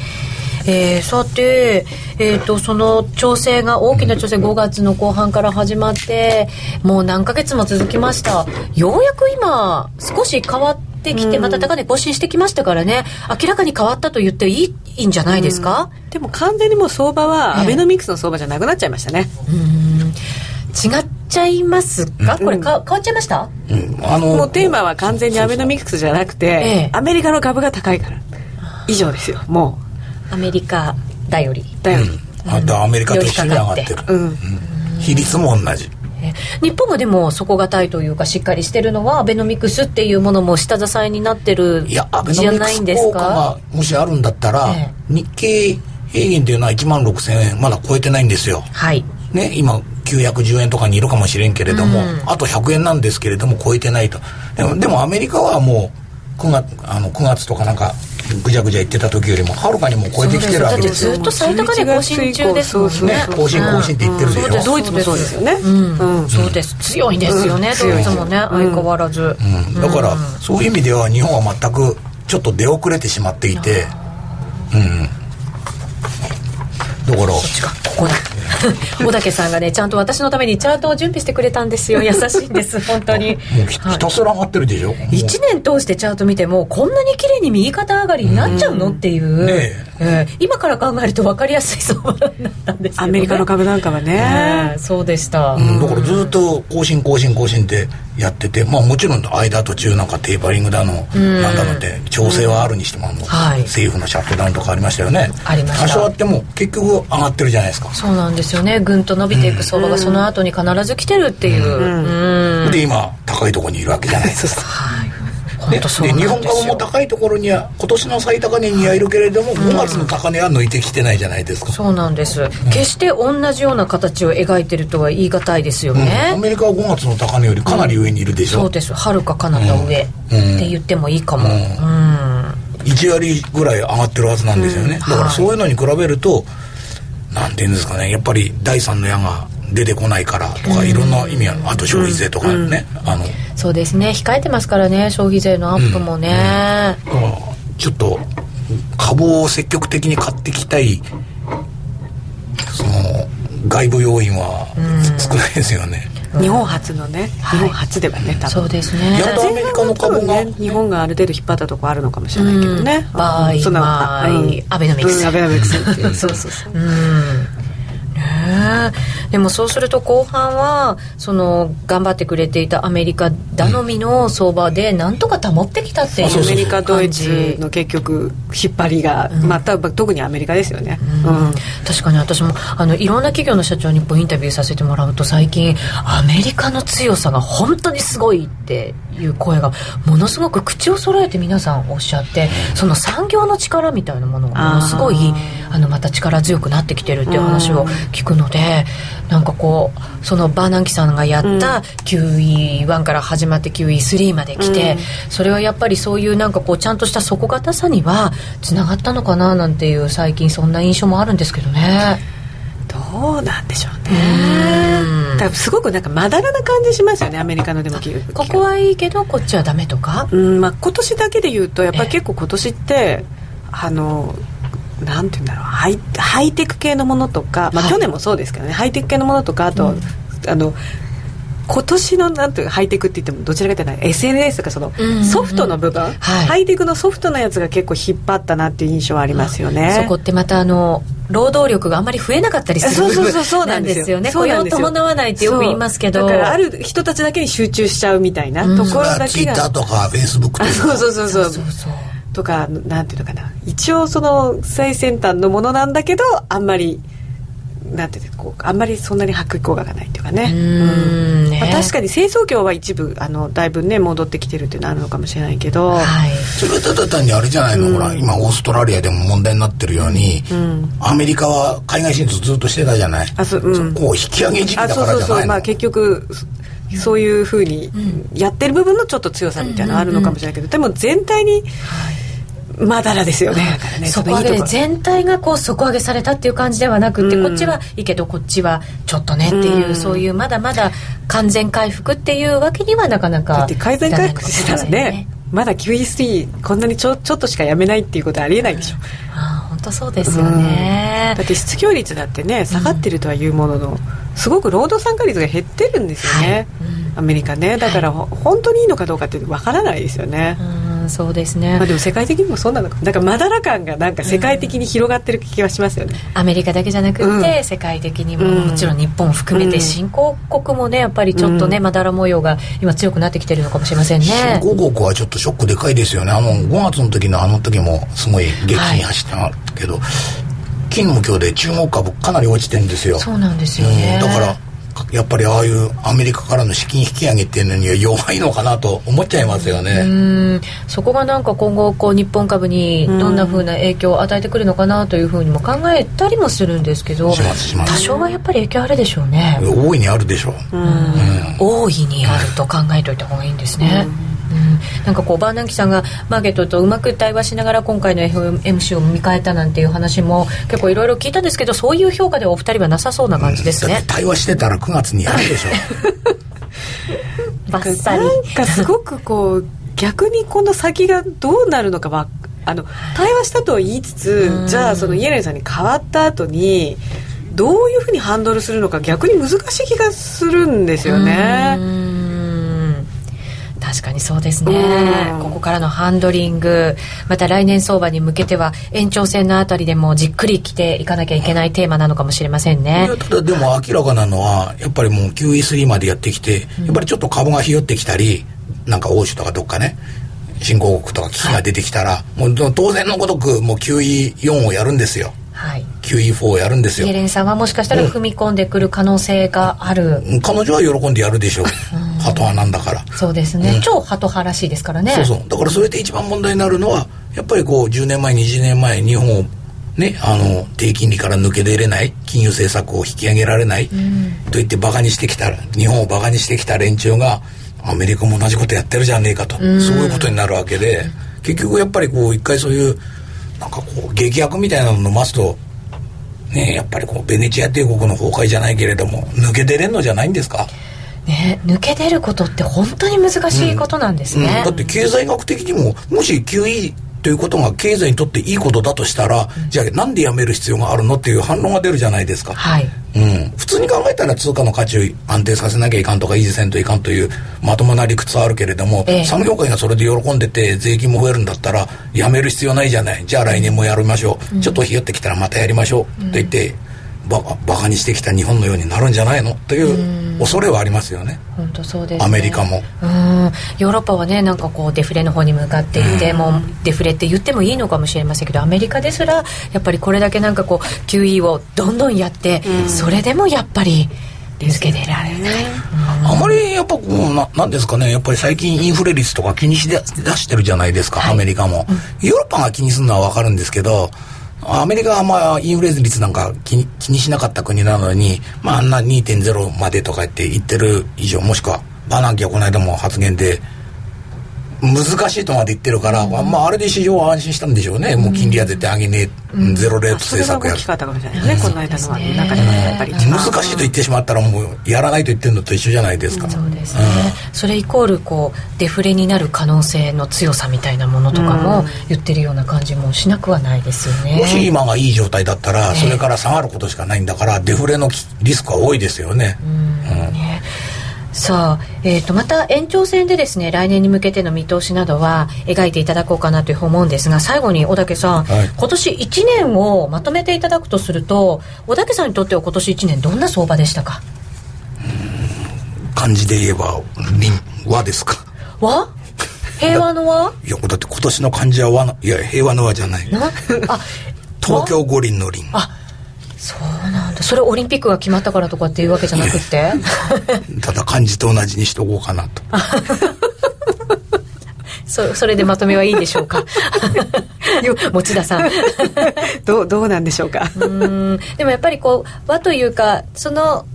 えー、さて、えー、とその調整が大きな調整ごがつの後半から始まってもう何ヶ月も続きました。ようやく今少し変わってきてまた高値更新してきましたからね、うん、明らかに変わったと言っていい、いいんじゃないですか、うん、でも完全にもう相場はアベノミクスの相場じゃなくなっちゃいましたね、えー、うん、違っちゃいますか、うん、これか変わっちゃいました、うん、あのもうテーマは完全にアベノミクスじゃなくて、えー、アメリカの株が高いから以上ですよ。もうアメリカだよりだより、うん、あとアメリカと一緒に上がってる、うんうん、比率も同じ。日本もでも底堅いというかしっかりしてるのはアベノミクスっていうものも下支えになってるじゃないんですか。いや、アベノミクス効果がもしあるんだったら、ええ、日経平均というのはいちまんろくせんえんまだ超えてないんですよ、はい、ね、今きゅうひゃくじゅうえんとかにいるかもしれんけれども、うん、あとひゃくえんなんですけれども超えてないと。でも、でもアメリカはもうくがつ、あのくがつとかなんかぐじゃぐじゃ言ってた時よりもはるかにも超えてきてるわけですよ。ずっと最高値更新中ですもんね。更新更新って言ってるでしょ、うんうん、ドイツもそうですよね、うんうん、そうです。強いんですよね、うん、ドイツもね、うん、相変わらず、うんうん、だからそういう意味では日本は全くちょっと出遅れてしまっていて、うん、だからこっちか、ここだ小竹さんがねちゃんと私のためにチャートを準備してくれたんですよ。優しいんです本当に。もうひたすら上がってるでしょ、はい、いちねん通してチャート見てもこんなに綺麗に右肩上がりになっちゃうのっていう、ねえー、今から考えると分かりやすい相場になったんですよ、ね、アメリカの株なんかは ね, ね、そうでした、うん、だからずっと更新更新更新ってやってて、まあ、もちろん間途中なんかテーパリングだの、うん、なんだのって調整はあるにしても、うん、はい、政府のシャットダウンとかありましたよね。ありました。多少あっても結局上がってるじゃないですか。そうなんですよね。ぐんと伸びていく相場がその後に必ず来てるっていう、うんうんうん、で今高いところにいるわけじゃないですかでで日本株も高いところには今年の最高値にはいるけれども、うん、ごがつの高値は抜いてきてないじゃないですか。そうなんです、うん、決して同じような形を描いてるとは言い難いですよね、うん、アメリカはごがつの高値よりかなり上にいるでしょ、うん、そうです。はるか彼方上って言ってもいいかも、うんうんうん、いち割ぐらい上がってるはずなんですよね、うん、だからそういうのに比べるとなんていうんですかね、やっぱりだいさんの矢が出てこないからとかいろんな意味ある、うん、あと消費税とかね、うん、あのそうですね、控えてますからね消費税のアップもね、うんうん、ちょっと株を積極的に買ってきたいその外部要因は少ないですよね、うん、日本初のね、はい、日本初ではね、多分そうですね。やっとアメリカの株が、ね、日本がある程度引っ張ったとこあるのかもしれないけどね、うん、バイバイアベノミクス、うん、アベノミクスっていうそうそうそう、うん、ね、でもそうすると後半はその頑張ってくれていたアメリカ頼みの相場でなんとか保ってきたっていう、うん、アメリカドイツの結局引っ張りが、うん、また特にアメリカですよね、うんうん、確かに私もあのいろんな企業の社長にインタビューさせてもらうと最近アメリカの強さが本当にすごいっていう声がものすごく口を揃えて皆さんおっしゃって、その産業の力みたいなものがものすごいああのまた力強くなってきてるっていう話を聞くので、なんかこうそのバーナンキさんがやった キューイーワン から始まって キューイースリー まで来て、うん、それはやっぱりそういうなんかこうちゃんとした底堅さにはつながったのかななんていう最近そんな印象もあるんですけどね。どうなんでしょうね。だからすごくなんかまだらな感じしますよね、アメリカの。でもここはいいけどこっちはダメとか、うんまあ、今年だけで言うとやっぱり結構今年ってあのなんていうんだろう、ハイ、ハイテク系のものとか、まあ、去年もそうですけどね、はい、ハイテク系のものとかあと、うん、あの今年のなんていうハイテクって言ってもどちらかというと エスエヌエス とかそのソフトの部分、うんうんうんはい、ハイテクのソフトのやつが結構引っ張ったなっていう印象はありますよね、うん、そこってまたあの労働力があんまり増えなかったりする部分なんですよね。雇用を伴わないってよく言いますけど、だからある人たちだけに集中しちゃうみたいなところだけが、うん、ツイッターとかフェイスブックとかそうそうそうそうそうそうとかなんていうのかな、一応その最先端のものなんだけどあんまりなんていうこうあんまりそんなに発揮効果がないというかね。うん、うんねまあ、確かに清掃業は一部あのだいぶね戻ってきてるっていうのあるのかもしれないけど、はい、それはただ単にあれじゃないの、うん、ほら今オーストラリアでも問題になってるように、うん、アメリカは海外進出ずっとしてたじゃない、うん、あそ、うん、そこを引き上げ時期だからじゃないの。そうそうそう、まあ、結局そういうふうにやってる部分のちょっと強さみたいなのあるのかもしれないけど、でも全体に、はいまだらですよね。だからね、そこで全体がこう底上げされたっていう感じではなくて、うん、こっちはいいけどこっちはちょっとねっていう、うん、そういうまだまだ完全回復っていうわけにはなかなか。だって完全回復したらね、まだ キューイースリー こんなにちょ、ちょっとしかやめないっていうことはありえないでしょ。ああ本当そうですよね、うん、だって失業率だってね下がってるとはいうものの、うん、すごく労働参加率が減ってるんですよね、はいうん、アメリカね。だから、はい、本当にいいのかどうかってわからないですよね、うんそうですね、まあ、でも世界的にもそうなのか、なんかまだら感がなんか世界的に広がってる気がしますよね、うん、アメリカだけじゃなくって、うん、世界的にももちろん日本含めて新興国もねやっぱりちょっとね、うん、まだら模様が今強くなってきてるのかもしれませんね。新興国はちょっとショックでかいですよね。あのごがつの時のあの時もすごい激に走ったけど、はい、金も今日で中国株かなり落ちてるんですよ。そうなんですよね、うん、だからやっぱりああいうアメリカからの資金引き上げっていうのには弱いのかなと思っちゃいますよね。うんそこがなんか今後こう日本株にどんな風な影響を与えてくるのかなという風にも考えたりもするんですけど、しますします多少はやっぱり影響あるでしょうね。大いにあるでしょう、うん、うん、大いにあると考えておいた方がいいんですね、うんうん、なんかこうバーナンキさんがマーケットとうまく対話しながら今回の エフエムシー を見返ったなんていう話も結構いろいろ聞いたんですけど、そういう評価でお二人はなさそうな感じですね、うん、対話してたらくがつにやるでしょバッサリなんかすごくこう逆にこの先がどうなるのかはあの対話したと言いつつ、じゃあそのイエレンさんに変わった後にどういうふうにハンドルするのか逆に難しい気がするんですよね。うーん確かにそうですね、うん、ここからのハンドリング、また来年相場に向けては延長線のあたりでもじっくり来ていかなきゃいけないテーマなのかもしれませんね。いやただでも明らかなのはやっぱりもう キューイースリー までやってきて、うん、やっぱりちょっと株がひよってきたりなんか欧州とかどっかね新興国とか危機が出てきたら、はい、もう当然のごとくもう キューイーフォー をやるんですよ、はい、キューイーフォー をやるんですよ。イエレンさんはもしかしたら踏み込んでくる可能性がある、うん、彼女は喜んでやるでしょう、うんハト派なんだからそうですね、うん、超ハト派らしいですからね。そうそうだからそれで一番問題になるのはやっぱりこうじゅうねんまえにじゅうねんまえ日本をねあの低金利から抜け出れない金融政策を引き上げられない、うん、といってバカにしてきた日本をバカにしてきた連中がアメリカも同じことやってるじゃねえかと、うん、そういうことになるわけで、結局やっぱりこう一回そういうなんかこう劇薬みたいなのを飲ますとねやっぱりこうベネチア帝国の崩壊じゃないけれども抜け出れんのじゃないんですかね、抜け出ることって本当に難しいことなんですね、うんうん、だって経済学的にももし キューイー ということが経済にとっていいことだとしたら、うん、じゃあなんでやめる必要があるのっていう反論が出るじゃないですか、はいうん、普通に考えたら通貨の価値を安定させなきゃいかんとか維持せんといかんというまともな理屈はあるけれども、ええ、産業界がそれで喜んでて税金も増えるんだったらやめる必要ないじゃない。じゃあ来年もやりましょう、うん、ちょっとひよってきたらまたやりましょう、うん、と言ってバカ、バカにしてきた日本のようになるんじゃないのという恐れはありますよね。本当そうですね。アメリカもうんヨーロッパはねなんかこうデフレの方に向かっていて、うん、もうデフレって言ってもいいのかもしれませんけど、アメリカですらやっぱりこれだけなんかこう キューイー をどんどんやって、うん、それでもやっぱり抜け出られない、うん、あまりやっぱこう な, なんですかねやっぱり最近インフレ率とか気にし出してるじゃないですか、はい、アメリカも、うん、ヨーロッパが気にするのは分かるんですけどアメリカはまあインフレ率なんか気 に, 気にしなかった国なのに、まあ、あんな にてんゼロ までとか言って言ってる以上もしくはバーナンキはこの間も発言で難しいとまで言ってるから、うんまあ、あれで市場は安心したんでしょうね、うん、もう金利は絶対上げねえ、うん、ゼロレート政策やそれが大きかったかもしれないですね、うん、この間のは、ね、中でもやっぱり一番難しいと言ってしまったらもうやらないと言ってるのと一緒じゃないですか、うん、そうですね、うん、それイコールこうデフレになる可能性の強さみたいなものとかも言ってるような感じもしなくはないですよね、うん、もし今がいい状態だったらそれから下がることしかないんだからデフレのリスクは多いですよね、うんうんねさあ、えーと、また延長戦でですね来年に向けての見通しなどは描いていただこうかなというふうに思うんですが最後に小竹さん、はい、今年いちねんをまとめていただくとすると小竹さんにとっては今年いちねんどんな相場でしたか？うーん漢字で言えば和ですか和平和の和いやだって今年の漢字は和ないや平和の和じゃないなあ東京五輪の輪あそうなんだそれオリンピックが決まったからとかっていうわけじゃなくってただ漢字と同じにしとこうかなとそ, それでまとめはいいでしょうか持田さんどう、どうなんでしょうかうんでもやっぱりこう和というかその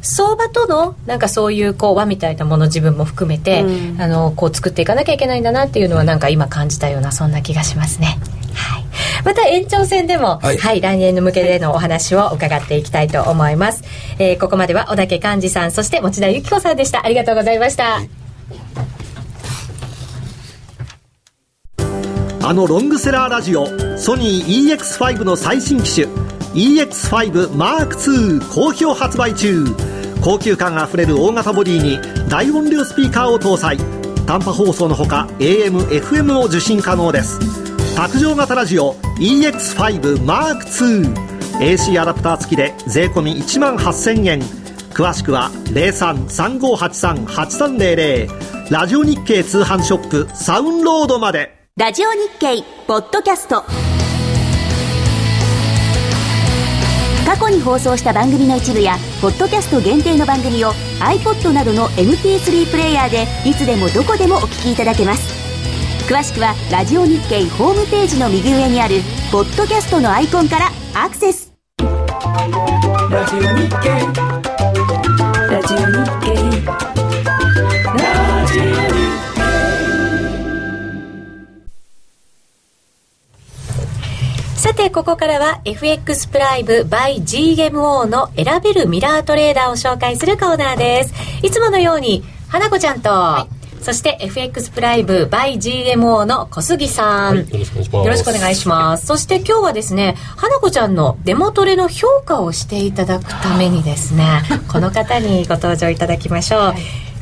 相場とのなんかそういうこう輪みたいなもの自分も含めて、うん、あのこう作っていかなきゃいけないんだなっていうのはなんか今感じたようなそんな気がしますね、はい、また延長戦でも、はいはい、来年の向けでのお話を伺っていきたいと思います、えー、ここまでは小竹寛二さんそして持田由紀子さんでした。ありがとうございました。あのロングセラーラジオソニー イーエックスファイブ の最新機種イーエックスファイブマークツー 好評発売中。高級感あふれる大型ボディに大音量スピーカーを搭載。短波放送のほか エーエムエフエム を受信可能です。卓上型ラジオ イーエックスファイブマークツー エーシー アダプター付きで税込み いちまんはっせんえん。詳しくは ゼロさん さんごはちさん はちさんゼロゼロ ラジオ日経通販ショップサウンロードまで。ラジオ日経ポッドキャスト過去に放送した番組の一部やポッドキャスト限定の番組を iPod などの エムピースリー プレイヤーでいつでもどこでもお聞きいただけます。詳しくはラジオ日経ホームページの右上にあるポッドキャストのアイコンからアクセス。ラジオ日経ラジオ日経ラジオ日経さてここからは エフエックス プライム by ジーエムオー の選べるミラートレーダーを紹介するコーナーです。いつものように花子ちゃんと、はい、そして エフエックス プライム by ジーエムオー の小杉さん、はい、よろしくお願いします。よろしくお願いします。そして今日はですね花子ちゃんのデモトレの評価をしていただくためにですねこの方にご登場いただきましょう、はい、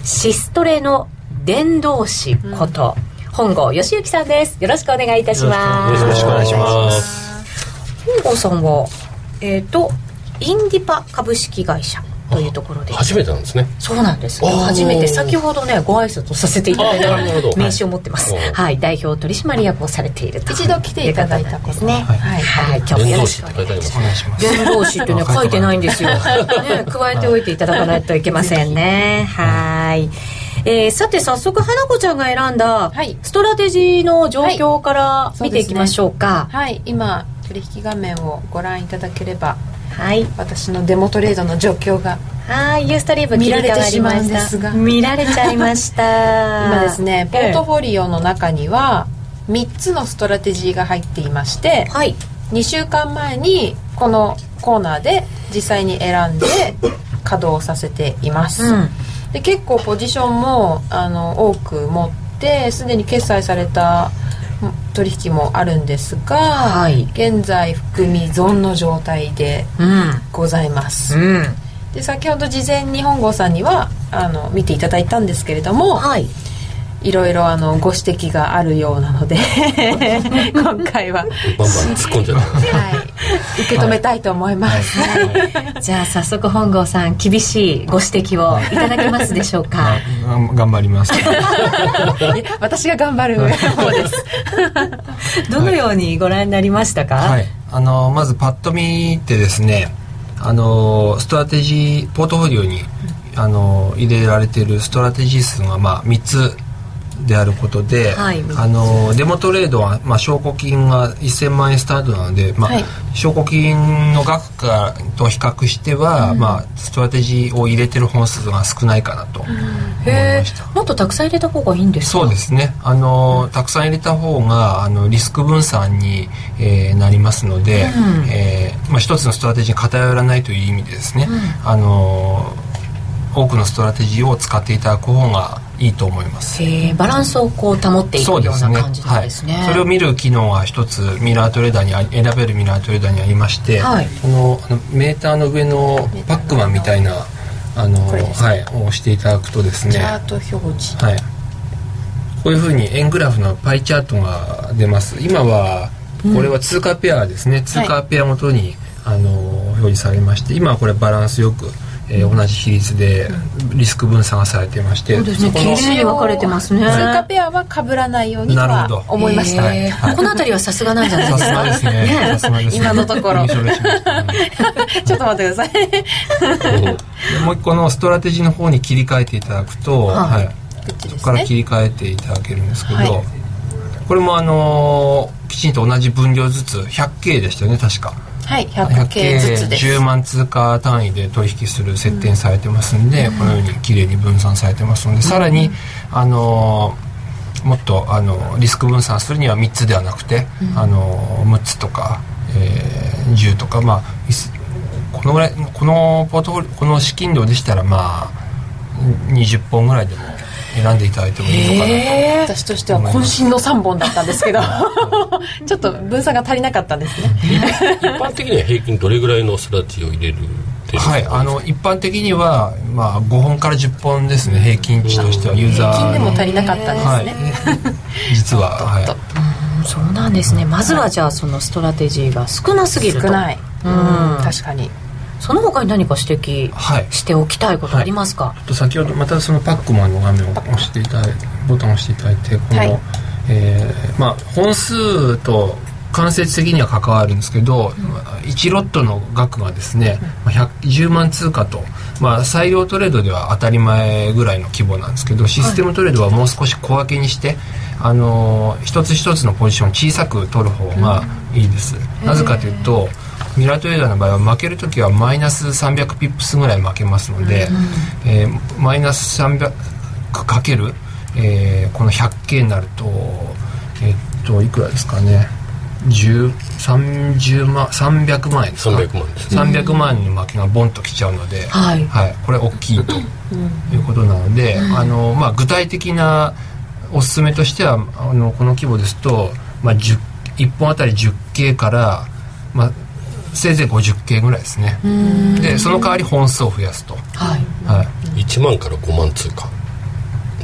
シストレの伝道師こと、うん、本郷義行さんです。よろしくお願いいたします。よろしくお願いします。本郷さんは、えー、とインディパ株式会社というところで初めてなんですね。そうなんです、ね、初めて先ほどねご挨拶をさせていただいた名刺を持ってます、はいはい、代表取締役をされていると一度来ていただいたんですね。今日もよろしくお願いします。伝道師ってね書いてないんですよ、ね、加えておいていただかないといけませんねはいえー、さて早速花子ちゃんが選んだストラテジーの状況から見ていきましょうか。はい、はい、今取引画面をご覧いただければ、はい、私のデモトレードの状況がはいユーストリーム切り替わりましたが見られちゃいました今ですねポートフォリオの中にはみっつのストラテジーが入っていまして、はい、にしゅうかんまえにこのコーナーで実際に選んで稼働させています、うんで結構ポジションもあの多く持ってすでに決済された取引もあるんですが、はい、現在含み損の状態でございます、うんうん、で先ほど事前に本郷さんにはあの見ていただいたんですけれども、はい、いろいろあのご指摘があるようなので今回はバンバン突っ込んじゃった、はい受け止めたいと思います、はいはい、じゃあ早速本郷さん厳しいご指摘をいただけますでしょうか、はい、頑張ります私が頑張る方ですどのようにご覧になりましたか。はい、あのまずパッと見てですねあのストラテジーポートフォリオにあの入れられているストラテジー数が、まあ、みっつであることで、はい、あのデモトレードは、まあ、証拠金がせんまんえんスタートなので、まあはい、証拠金の額かと比較しては、うんまあ、ストラテジーを入れてる本数が少ないかなと思いました、うん、もっとたくさん入れた方がいいんですか？そうですね、あのたくさん入れた方があのリスク分散に、えー、なりますので、うんえーまあ、一つのストラテジーに偏らないという意味でですね、うん、あの多くのストラテジーを使っていただく方がいいと思います。えー、バランスをこう保っていくような感じなんですね。そうですね、はい、それを見る機能は一つミラートレーダーにあ選べるミラートレーダーにありまして、はい、このメーターの上のパックマンみたいなあの、はい、押していただくとですねチャート表示、はい、こういうふうに円グラフのパイチャートが出ます。今はこれは通貨ペアですね、うん、通貨ペアごとに、はい、あの表示されまして、今はこれバランスよくえー、同じ比率でリスク分散がされていまして、うん、そうですね、きれいに分かれてますね。通貨ペアは被らないようにとは思いました。えーはい、このあたりはさすがなんじゃないですか？さすがです ね, ね, さすがですね今のところしし、ね、ちょっと待ってくださいもう一個のストラテジーの方に切り替えていただくと、はいはい、そこから切り替えていただけるんですけど、はい、これも、あのー、きちんと同じ分量ずつ ひゃくケー でしたよね確か。はい、ひゃくケー ずつです。じゅうまん通貨単位で取引する設定されてますんで、うん、このようにきれいに分散されてますので、うん、さらにあのもっとあのリスク分散するにはみっつではなくて、うん、あのむっつとか、えー、じゅうとか、まあ、このぐらいこのポートフォリオこの資金量でしたら、まあ、にじゅっぽんぐらいでも選んでいただいてもいいのかなと、えー、私としては渾身のさんぼんだったんですけどちょっと分散が足りなかったんですね一般的には平均どれぐらいのストラテジーを入れるっていう、はい、あの一般的には、まあ、ごほんからじゅっぽんですね、平均値としてはユーザー平均でも足りなかったんですね、はい、実ははいうん、そうなんですね。まずはじゃあそのストラテジーが少なすぎると少ない、うんうん、確かに。その他に何か指摘しておきたいことありますか？はいはい、ちょっと先ほどまたそのパックマンの画面を押していただいてボタンを押していただいてこの、はいえーまあ、本数と間接的には関わるんですけど、うん、いちロットの額がですね、うん、ひゃくじゅうまん通貨と、まあ、裁量トレードでは当たり前ぐらいの規模なんですけど、システムトレードはもう少し小分けにして、はい、あのー、一つ一つのポジションを小さく取る方がいいです、うん、なぜかというとミラートレーダーの場合は負けるときはマイナスさんびゃくピップスぐらい負けますので、うんえー、マイナスさんびゃくかける、えー、この ひゃくケー になるとえー、っといくらですかね、じゅう、さんじゅうまんさんびゃくまん円ですか、さんびゃくまんです、ね、さんびゃくまん円の負けがボンときちゃうので、はいはい、これ大きいということなので、うんあのまあ、具体的なおすすめとしてはあのこの規模ですと、まあ、いっぽんあたり じゅっケー から、まあせいぜい ごじゅっケー ぐらいですね。でその代わり本数を増やすと、はいはい、いちまんからごまん通貨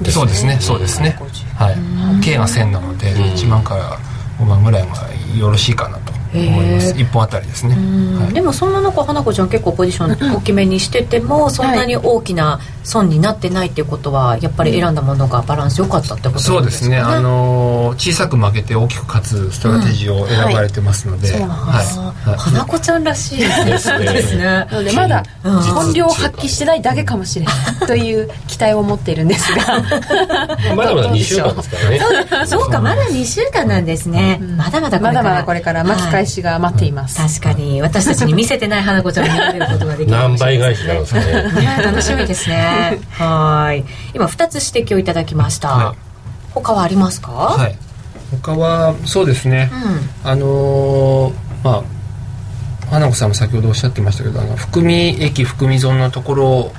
ですね。そうですね、そうですね、はい、K がせんなのでいちまんからごまんぐらいがよろしいかなと思います。いっぽんあたりですね、はい、でもそんな中花子ちゃん結構ポジション大きめにしててもそんなに大きな損になってないっていうことはやっぱり選んだものがバランス良かったってことなんですかね。そうですね、あのー、小さく負けて大きく勝つストラテジーを選ばれてますので、うんはいはいはい、花子ちゃんらしいですねですねなのでまだ本領を発揮してないだけかもしれないという期待を持っているんですがまだまだにしゅうかんですからねそう、そうかまだにしゅうかんなんですね、うん、まだまだこれからまだまだこれから巻き返しが待っています、うん、確かに私たちに見せてない花子ちゃんを見られることができる何倍返しなんですかね楽しみですねはい、今ふたつ指摘をいただきました、はい、他はありますか？はい、他はそうですね、うん、あのー、まあ花子さんも先ほどおっしゃってましたけどあの含み益含み損のところ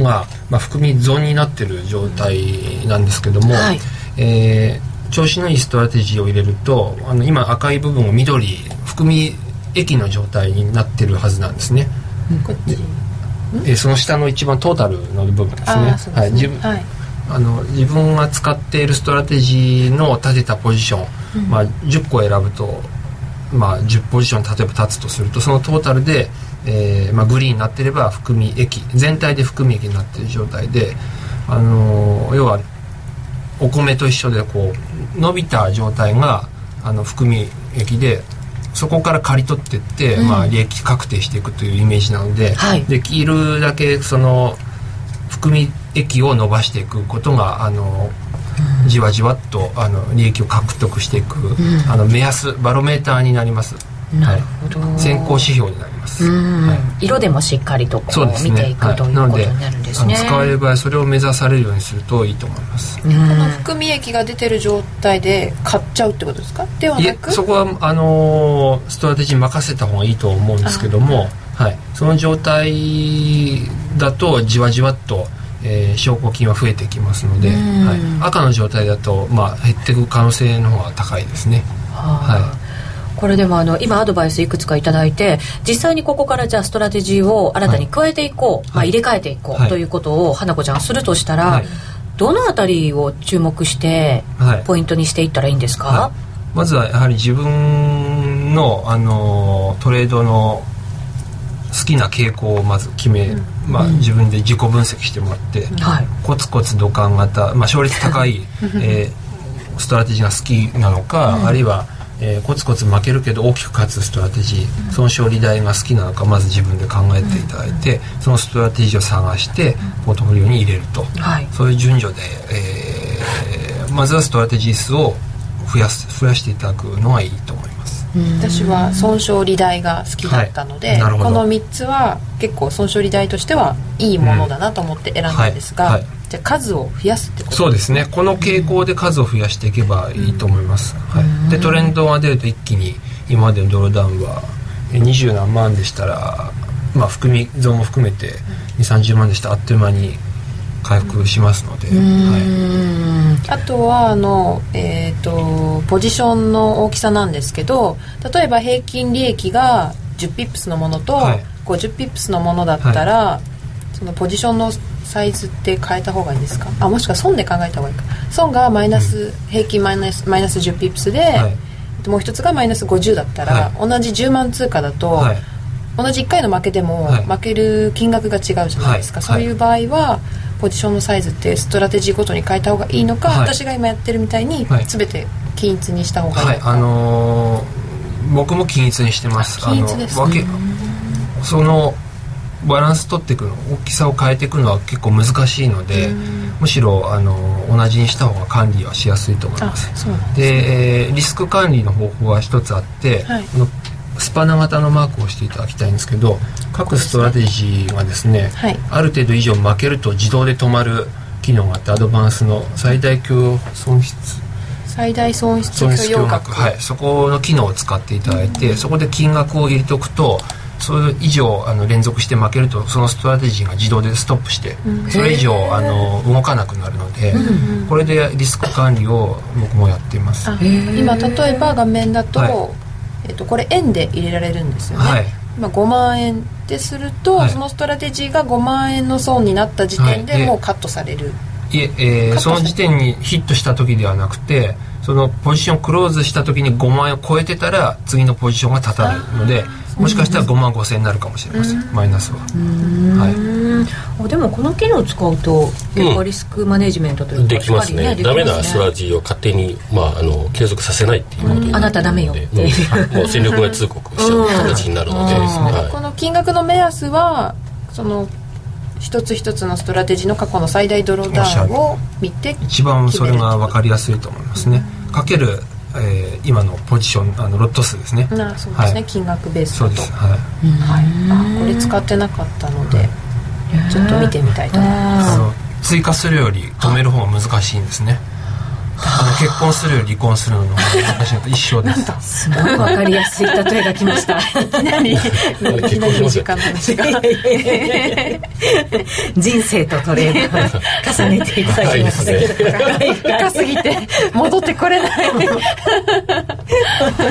が、まあ、含み損になってる状態なんですけども、はいえー調子のいいストラテジーを入れるとあの今赤い部分を緑含み益の状態になってるはずなんですね、うん、こっちえその下の一番トータルの部分ですね、あ、そうですね、はい、自分、はい、あの自分が使っているストラテジーの立てたポジション、うんまあ、じゅっこ選ぶと、まあ、じゅうポジション例えば立つとするとそのトータルで、えーまあ、グリーンになってれば含み益全体で含み益になってる状態で、あのー、要はお米と一緒でこう伸びた状態があの含み益でそこから刈り取っていって、うんまあ、利益確定していくというイメージなので、はい、できるだけその含み益を伸ばしていくことがあの、うん、じわじわっとあの利益を獲得していく、うん、あの目安バロメーターになります。なるほど、はい、先行指標になります、はい、色でもしっかりとこう、ね、見ていく、はい、ということになるんですね。なので使われる場合それを目指されるようにするといいと思います。この含み益が出てる状態で買っちゃうってことですか？ではなく、そこはあのー、ストラテジーに任せた方がいいと思うんですけども、はい、その状態だとじわじわっと、えー、証拠金は増えてきますので、はい、赤の状態だと、まあ、減っていく可能性の方が高いですね。はい、これでもあの今アドバイスいくつかいただいて、実際にここからじゃあストラテジーを新たに加えていこう、はいまあ、入れ替えていこう、はい、ということを花子ちゃんするとしたら、はい、どのあたりを注目してポイントにしていったらいいんですか？はいはい、まずはやはり自分の、あのトレードの好きな傾向をまず決め、うんまあ、自分で自己分析してもらって、うんはい、コツコツ土管型、まあ、勝率高い、えー、ストラテジーが好きなのか、うん、あるいはえー、コツコツ負けるけど大きく勝つストラテジー、うん、その勝利台が好きなのかまず自分で考えていただいて、うん、そのストラテジーを探してポートフォリオに入れると、はい、そういう順序で、えー、まずはストラテジー数を増やす、増やしていただくのがいいと思います。うん、私は損勝利台が好きだったので、はい、このみっつは結構損勝利台としてはいいものだなと思って選んだんですが、うんはいはい、じゃあ数を増やすってことですか？そうですね、この傾向で数を増やしていけばいいと思います。うんはい、でトレンドが出ると一気に今までのドロダウンはにじゅう何万でしたら、まあ、含み増も含めてにじゅう、さんじゅうまんでしたらあっという間に回復しますので、うんはい、あとはあの、えー、とポジションの大きさなんですけど、例えば平均利益がじゅうピップスのものとごじゅうピップスのものだったら、はい、そのポジションのサイズって変えた方がいいですか？あ、もしくは損で考えた方がいいか。損がマイナス、うん、平均マイナス、マイナスじゅうピップスで、はい、もう一つがマイナスごじゅうだったら、はい、同じじゅうまん通貨だと、はい、同じいっかいの負けでも、はい、負ける金額が違うじゃないですか。はい、そういう場合は、はい、ポジションのサイズってストラテジーごとに変えた方がいいのか、はい、私が今やってるみたいに全て均一にした方がいいのか。はい、あのー、僕も均一にしてます。均一ですね。あの、分け、そのバランス取っていくの、大きさを変えていくのは結構難しいので、むしろ、あのー、同じにした方が管理はしやすいと思います。そうなんですね。で、えー、リスク管理の方法は一つあって、はい、このスパナ型のマークをしていただきたいんですけど、各ストラテジーがですね、はい、ある程度以上負けると自動で止まる機能があって、アドバンスの最大許容損失最大損失許容額、はい、そこの機能を使っていただいて、うん、そこで金額を入れておくと、それ以上あの連続して負けるとそのストラテジーが自動でストップして、うん、それ以上あの動かなくなるので、うんうん、これでリスク管理を僕もやっています。今例えば画面だと、はい、えっと、これ円で入れられるんですよね。はい、今ごまん円ですると、はい、そのストラテジーがごまん円の損になった時点でもうカットされる。はい、いえ、えー、その時点にヒットした時ではなくて、そのポジションクローズした時にごまん円を超えてたら次のポジションが立たないので、もしかしたらごまんごせんになるかもしれません、マイナスは。うーん、はい、あ、でもこの機能を使うと、うん、リスクマネジメントというかできますね。ね、できますね。ダメなストラテジーを勝手に、まあ、あの継続させないっていうことになるので、あなたダメよっていう、うん、もう戦力外通告しちゃう形になるので、はい、この金額の目安はその一つ一つのストラテジーの過去の最大ドローダウンを見て、一番それが分かりやすいと思いますね。うん、かけるえー、今のポジション、あのロット数ですね。ああ、そうですね、はい、金額ベースと、はいはい、あ、これ使ってなかったのでちょっと見てみたいと思います。あの追加するより止める方が難しいんですね。あの結婚するより離婚するのが難しいのと一緒です。すごく分かりやすい例えが来ました。いきなり結婚しますよ。人生とトレードを重ねていただきましたけど、深すぎて戻ってこれない。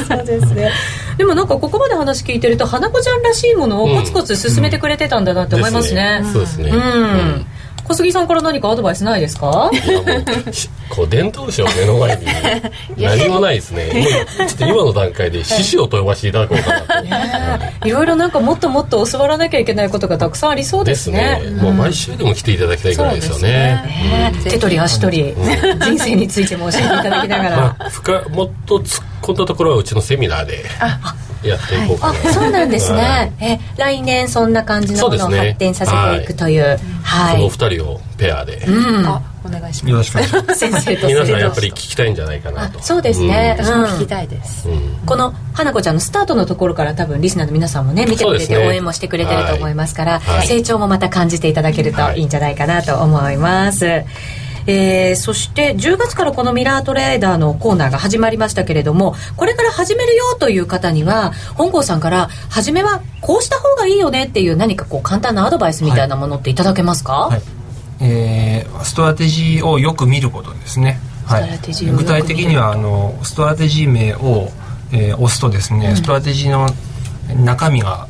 そうですね。でもなんかここまで話聞いてると、花子ちゃんらしいものをコツコツ進めてくれてたんだなって思いますね。そうですね。うん。小杉さんから何かアドバイスないですか？こう伝統書を目の前に何もないですね。もうちょっと今の段階で趣旨を問わせていただこうかなと。いろいろなんかもっともっと教わらなきゃいけないことがたくさんありそうですね。ですね。もう毎週でも来ていただきたいぐらいですよね。ね、うん、手取り足取り、うん、人生についても教えていただきながら、まあ、深もっと突っ込んだところはうちのセミナーで。あやっていこうかな、はい、あ、そうなんですねえ、来年そんな感じのものを発展させていくという、はいはい、このふたりをペアで、うん、あ、お願いします。先生と皆さんやっぱり聞きたいんじゃないかなと。そうですね、うん、私も聞きたいです、うん、この花子ちゃんのスタートのところから多分リスナーの皆さんもね見てくれて、ね、応援もしてくれてると思いますから、はい、成長もまた感じていただけるといいんじゃないかなと思います、はい。えー、そしてじゅうがつからこのミラートレーダーのコーナーが始まりましたけれども、これから始めるよという方には本郷さんから初めはこうした方がいいよねっていう何かこう簡単なアドバイスみたいなものっていただけますか？はいはい、えー、ストラテジーをよく見ることですね、はい、具体的にはあのストラテジー名を、えー、押すとですね、うん、ストラテジーの中身が、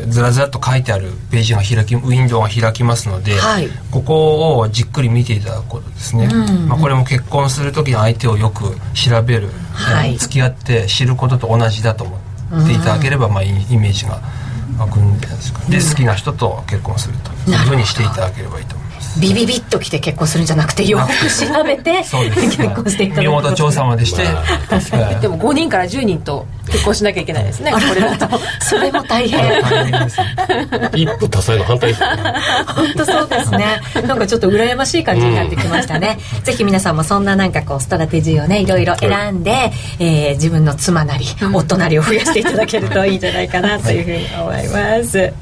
えー、ずらずらっと書いてあるページが開き、ウィンドウが開きますので、はい、ここをじっくり見ていただくことですね、うんうん。まあ、これも結婚する時の相手をよく調べる、はい、えー、付き合って知ることと同じだと思っていただければ、うん、まあ、イメージが湧くんですか、うん、で好きな人と結婚するというふうにしていただければいいと思います。ビビビッと来て結婚するんじゃなくて、よく調べて結婚していただく。身元調査までして確かに。でもごにんからじゅうにんと結婚しなきゃいけないですね。これだとそれも大変。大変ですね。一夫多妻の反対ですね。本当そうですね。なんかちょっと羨ましい感じになってきましたね。うん、ぜひ皆さんもそんななんかこうストラテジーをね、いろいろ選んで、はい、えー、自分の妻なり夫なりを増やしていただけるといいんじゃないかなというふうに思います。はい、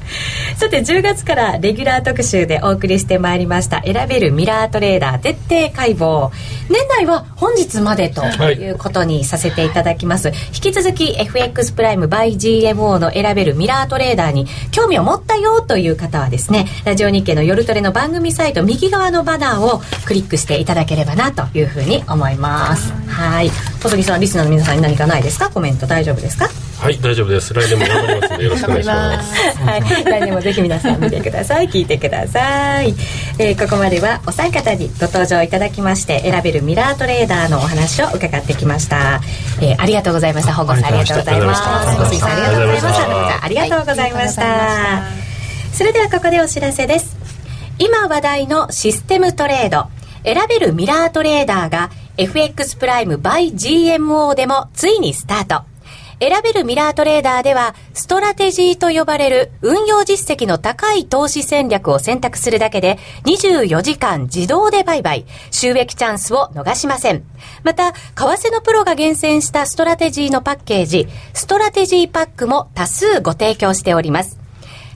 さてじゅうがつからレギュラー特集でお送りしてまいりました。選べるミラートレーダー徹底解剖、年内は本日までということにさせていただきます、はい。引き続き エフエックス プライム by ジーエムオー の選べるミラートレーダーに興味を持ったよという方はですね、ラジオ日経の夜トレの番組サイト右側のバナーをクリックしていただければなというふうに思います。はい、小杉さん、リスナーの皆さんに何かないですか？コメント大丈夫ですか？はい、大丈夫です。来年も頑張りますのでよろしくお願いします、はい、来年もぜひ皆さん見てください聞いてください、えー、ここまではお三方にご登場いただきまして、選べるミラートレーダーのお話を伺ってきました、えー、ありがとうございました。本郷さんありがとうございました。小杉さんありがとうございました。ありがとうございました。それではここでお知らせです。今話題のシステムトレード、選べるミラートレーダーが エフエックス プライム by ジーエムオー でもついにスタート。選べるミラートレーダーではストラテジーと呼ばれる運用実績の高い投資戦略を選択するだけでにじゅうよじかん自動で売買、収益チャンスを逃しません。また為替のプロが厳選したストラテジーのパッケージ、ストラテジーパックも多数ご提供しております。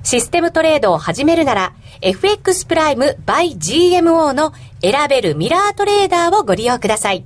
システムトレードを始めるなら エフエックス プライム by ジーエムオー の選べるミラートレーダーをご利用ください。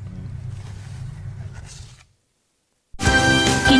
気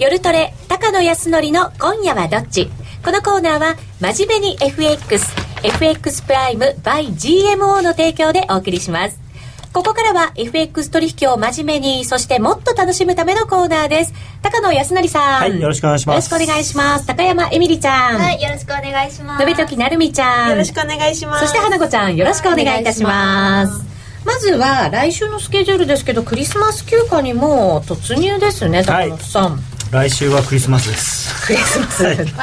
夜トレ高野康則の今夜はどっち。このコーナーは真面目に エフエックス、 エフエックス プライム by ジーエムオー の提供でお送りします。ここからは エフエックス 取引を真面目に、そしてもっと楽しむためのコーナーです。高野康則さん、はい、よろしくお願いします。よろしくお願いします。高山えみりちゃん、はい、よろしくお願いします。のべときなるみちゃん、よろしくお願いします。そして花子ちゃん、よろしくお願いいたします。まずは来週のスケジュールですけど、クリスマス休暇にも突入ですね、高野さん、はい。来週はクリスマスです。クリスマスです。今日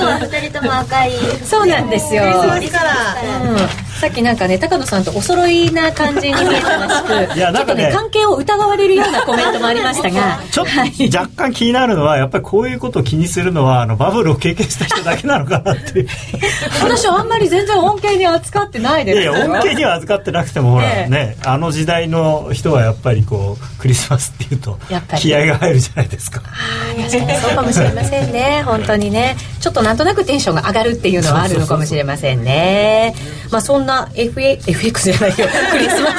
はふたりとも赤い。そうなんですよ。クリスマスから、うん、さっきなんかね高野さんとお揃いな感じに見えたらしくいやなんかね、ちょっとね関係を疑われるようなコメントもありましたがちょっと、はい、若干気になるのはやっぱりこういうことを気にするのはあのバブルを経験した人だけなのかなっていう私はあんまり全然恩恵に扱ってないです。いや恩恵には扱ってなくてもほら、ええ、ねあの時代の人はやっぱりこうクリスマスっていうと気合が入るじゃないですか。あ確かにそうかもしれませんね本当にねちょっとなんとなくテンションが上がるっていうのはあるのかもしれませんね。まあそんな エフエックス じゃないよクリスマス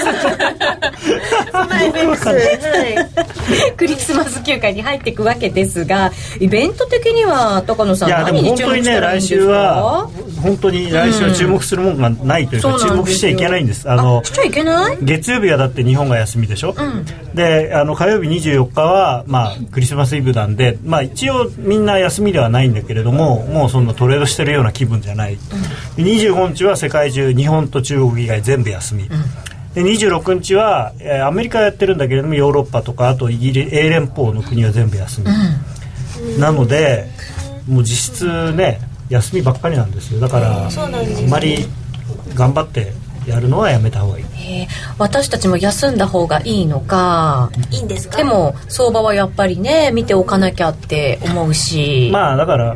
そんな エフエックス、はい、クリスマス休暇に入っていくわけですがイベント的には高野さん何に注目したらいいんですか。本当に来週は注目するものがないというか、うん、注目しちゃいけないんです。あのあしちゃいけない。月曜日はだって日本が休みでしょ、うん、であの火曜日にじゅうよっかは、まあ、クリスマスイブなんで、まあ、一応みんな休みではないんだけれどももうそんなトレードしてるような気分じゃない、うん、にじゅうごにちは世界中日本と中国以外全部休み、うんでにじゅうろくにちは、えー、アメリカやってるんだけれどもヨーロッパとかあとイギリス英連邦の国は全部休み、うん、なのでもう実質ね休みばっかりなんですよ。だから、うんね、あまり頑張ってやるのはやめた方がいい。私たちも休んだ方がいいのかいいんですか。でも相場はやっぱりね見ておかなきゃって思うしまあだから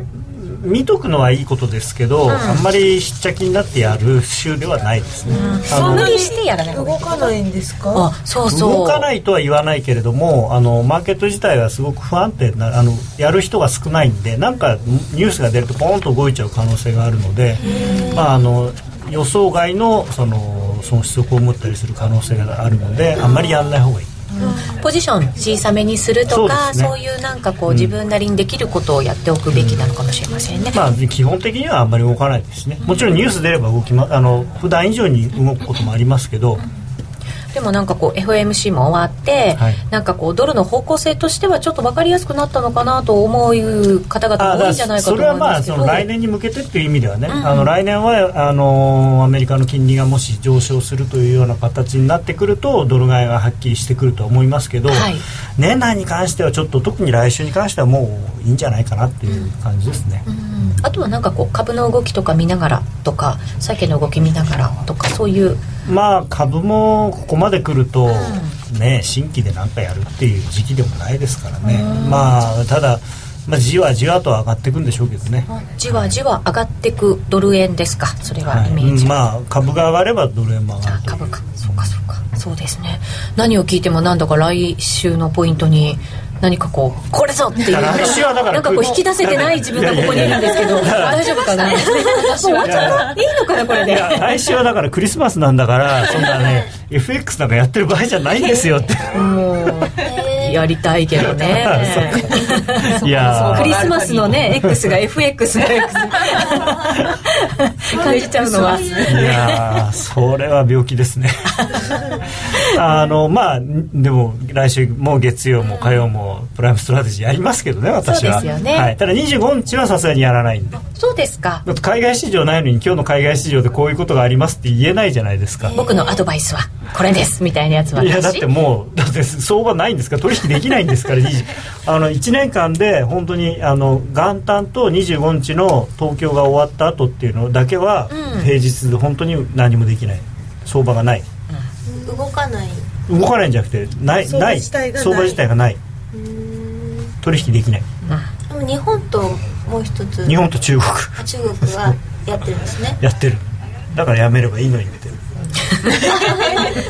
見とくのはいいことですけど、うん、あんまりしっちゃきになってやる週ではないですね、うん、そんなにしてやらない。動かないんですか。あそうそう動かないとは言わないけれどもあのマーケット自体はすごく不安定なあのやる人が少ないんでなんかニュースが出るとポーンと動いちゃう可能性があるので、まあ、あの予想外 の, その損失を被ったりする可能性があるのであんまりやらない方がいい。うん、ポジション小さめにするとかそう、ね、そういうなんかこう、うん、自分なりにできることをやっておくべきなのかもしれませんね、うんまあ、基本的にはあんまり動かないですね。もちろんニュース出れば動き、ま、あの普段以上に動くこともありますけどでもなんかこう エフオーエムシー も終わって、はい、なんかこうドルの方向性としてはちょっと分かりやすくなったのかなと思う方々も多いんじゃないかと思いますけどそれはまあその来年に向けてという意味ではね、うんうん、あの来年はあのアメリカの金利がもし上昇するというような形になってくるとドル買いがはっきりしてくると思いますけど、はい、年内に関してはちょっと特に来週に関してはもういいんじゃないかなっていう感じですね、うんうんうん、あとはなんかこう株の動きとか見ながらとか債券の動き見ながらとかそういうまあ株もここまで来ると、ね、新規で何かやるっていう時期でもないですからね、まあ、ただ、まあ、じわじわと上がっていくんでしょうけどね、うん、じわじわ上がっていくドル円ですか。それはイメージ、はいうんまあ、株が上がればドル円も上がるという株かそうかそうかそうですね。何を聞いてもなんだか来週のポイントに何かこうこれぞっていうなんかこう引き出せてない自分がここにいるんですけど大丈夫かなもう終わっちゃったいいのかなこれで。来週はだからクリスマスなんだからそんなねエフエックス なんかやってる場合じゃないんですよってやりたいけどねいやクリスマスのね X が エフエックス が X 感じちゃうのはいやそれは病気ですねあのまあでも来週も月曜も火曜もプライムストラテジーやりますけどね私は。そうですよね、はい、ただにじゅうごにちはさすがにやらないんで。そうですか。だって海外市場ないのに今日の海外市場でこういうことがありますって言えないじゃないですか。僕のアドバイスはこれですみたいなやつは。いやだってもうだって相場ないんですから取引できないんですからあのいちねんかんで本当にあの元旦とにじゅうごにちの東京が終わった後っていうのだけは平日で本当に何もできない相場がない、うん、動かない動かないんじゃなくてない相場自体がない相場自体がない取引できない、うん、でも日本ともう一つ日本と中国中国はやってるんですねやってるだからやめればいいのにみたいな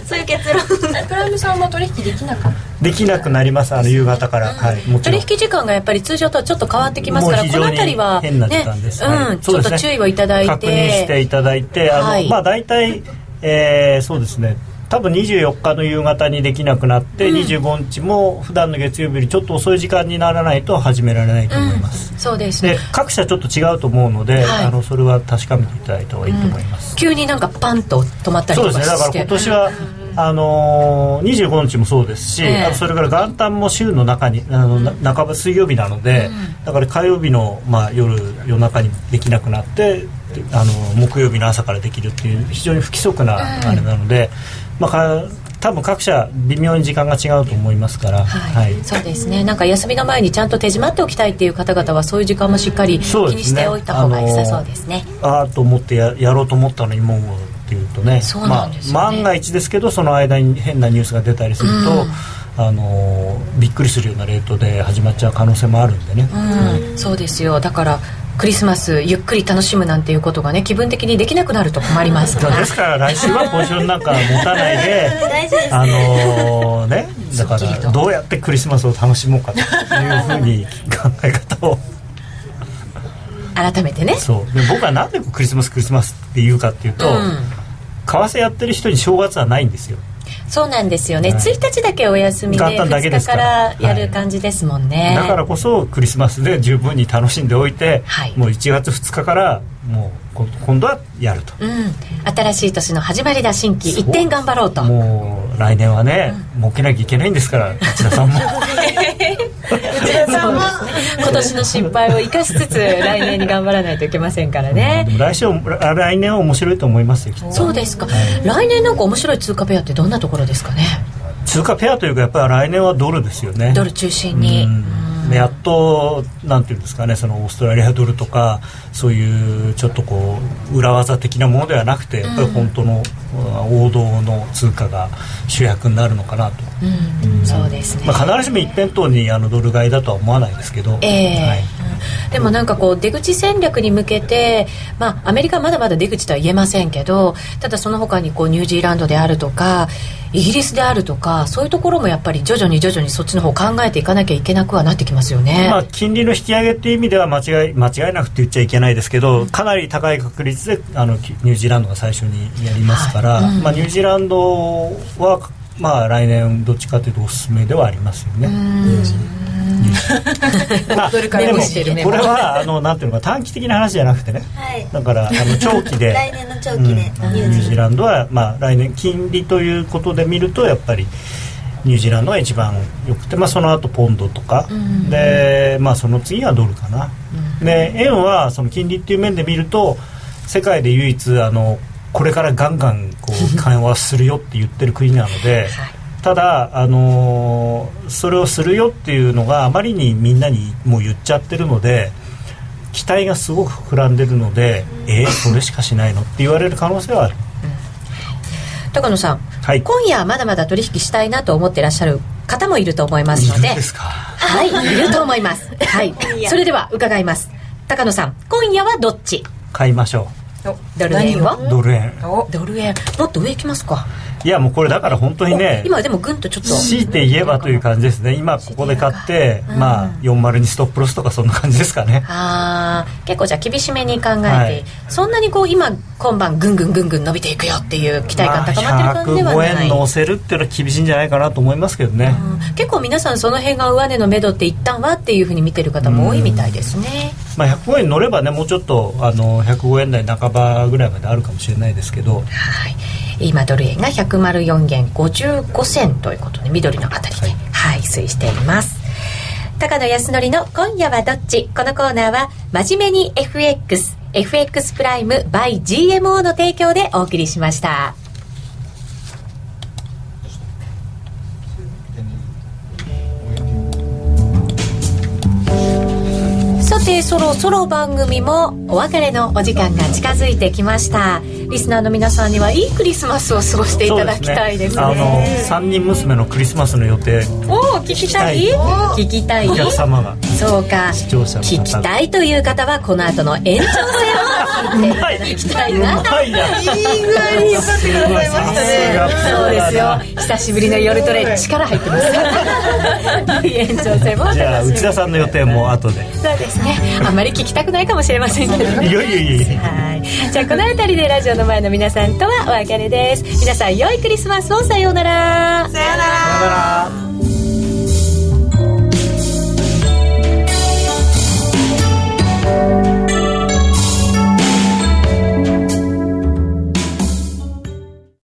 そういう結論。プライムさんも取引できなかったできなくなりますあの夕方から、うんはい、もちろん取引時間がやっぱり通常とはちょっと変わってきますからこの辺りは、ね、変な時間です、はいうん、ちょっと注意をいただいて確認していただいてあの、はい、まあ大体、えー、そうですね多分にじゅうよっかの夕方にできなくなって、うん、にじゅうごにちも普段の月曜日よりちょっと遅い時間にならないと始められないと思います、うん、そうですね。で各社ちょっと違うと思うので、はい、あのそれは確かめていただいた方がいいと思います、うん、急になんかパンと止まったりとかしてそうですね。だから今年は、うん、あのー、にじゅうごにちもそうですし、えー、あとそれから元旦も週の中にあの、うん、半ば水曜日なので、うん、だから火曜日の、まあ、夜夜中にできなくなってあの木曜日の朝からできるっていう非常に不規則なあれなので、うんまあ、多分各社微妙に時間が違うと思いますから、はいはい、そうですね。なんか休みの前にちゃんと手締まっておきたいっていう方々はそういう時間もしっかり気にしておいた方が良さそうですね。あーと思ってや、やろうと思ったのにもうっていうとね、そうなんですよね、まあ、万が一ですけどその間に変なニュースが出たりすると、うんあのびっくりするようなレートで始まっちゃう可能性もあるんでね、うんうん、そうですよ。だからクリスマスゆっくり楽しむなんていうことがね気分的にできなくなると困りますからですから来週はポジションなんか持たないであのねだからどうやってクリスマスを楽しもうかというふうに考え方を改めてね。そうで僕はなんでクリスマスクリスマスって言うかっていうと、うん、為替やってる人に正月はないんですよ。そうなんですよね、はい、ついたちだけお休みでふつかからやる感じですもんね、はい、だからこそクリスマスで十分に楽しんでおいて、はい、もういちがつふつかからもう今度はやると、うん、新しい年の始まりだ新規一点頑張ろうと。もう来年はね、うん、儲けなきゃいけないんですから内田さんも内田さんも今年の失敗を生かしつつ来年に頑張らないといけませんからね、うん、でも来週来年は面白いと思いますよ。そうですか、はい、来年なんか面白い通貨ペアってどんなところですかね。通貨ペアというかやっぱり来年はドルですよね。ドル中心にやっとなんていうんですかねそのオーストラリアドルとかそういうちょっとこう裏技的なものではなくてやっぱり本当の王道の通貨が主役になるのかなと、うんうん、そうですね、まあ、必ずしも一辺倒にあのドル買いだとは思わないですけど、えーはいうん、でもなんかこう出口戦略に向けて、まあ、アメリカはまだまだ出口とは言えませんけどただその他にこうニュージーランドであるとかイギリスであるとかそういうところもやっぱり徐々に徐々にそっちの方考えていかなきゃいけなくはなってきますよね、まあ、金利の引き上げという意味では間違い、間違いなくって言っちゃいけないですけどかなり高い確率であのニュージーランドが最初にやりますから、はいうんまあ、ニュージーランドは、まあ、来年どっちかというとおすすめではありますよね。うんまあ、でもこれはあのなんていうのか短期的な話じゃなくてね、はい、だからあの長期で来年の長期で、うん、ニュージーランドは、まあ、来年金利ということで見るとやっぱりニュージーランドが一番よくて、まあ、その後ポンドとか、うん、で、まあ、その次はドルかな、うん、で円はその金利っていう面で見ると世界で唯一あのこれからガンガンこう緩和するよって言ってる国なので、はいただ、あのー、それをするよっていうのがあまりにみんなにもう言っちゃってるので期待がすごく膨らんでるので、うん、えー、それしかしないのって言われる可能性はある、うん、高野さん、はい、今夜まだまだ取引したいなと思ってらっしゃる方もいると思いますのでいるんですか。はい、いると思います、はい、それでは伺います。高野さん、今夜はどっち買いましょう。ドル円はドル円ドル円もっと上行きますか。いやもうこれだから本当にね今でもぐんとちょっと強いて言えばという感じですね。今ここで買って、うん、まあよんじゅうにストップロスとかそんな感じですかね。ああ結構じゃあ厳しめに考えて、はい、そんなにこう今今晩ぐんぐんぐんぐん伸びていくよっていう期待感高まってる感じではない、まあ、ひゃくごえん乗せるっていうのは厳しいんじゃないかなと思いますけどね、うん、結構皆さんその辺が上値の目処って一旦はっていうふうに見てる方も多いみたいですね、うんまあ、ひゃくごえん乗ればねもうちょっとあのひゃくごえん台半ばぐらいまであるかもしれないですけど、はい今ドル円がひゃくよんえんごじゅうごせんということで緑のあたりで、はいはい、推移しています。高野康則の今夜はどっち。このコーナーは真面目に エフエックス エフエックス プライム by ジーエムオー の提供でお送りしました。さてそろそろ番組もお別れのお時間が近づいてきました。リスナーの皆さんにはいいクリスマスを過ごしていただきたいですね。あのさんにん娘のクリスマスの予定を聞きたい聞きたいお客様がそうか視聴者の方聞きたいという方はこの後の延長戦を聞いていただきたいなといい具合に引っ張ってくださいましたね。そうですよ久しぶりの夜トレ力入ってます延長戦もじゃあ内田さんの予定も後でそうですねあまり聞きたくないかもしれませんけどねいやいやいやはいじゃあこの辺りでラジオの前の皆さんとはお別れです。皆さん良いクリスマスを。さようならさようならさようなら。Thank you.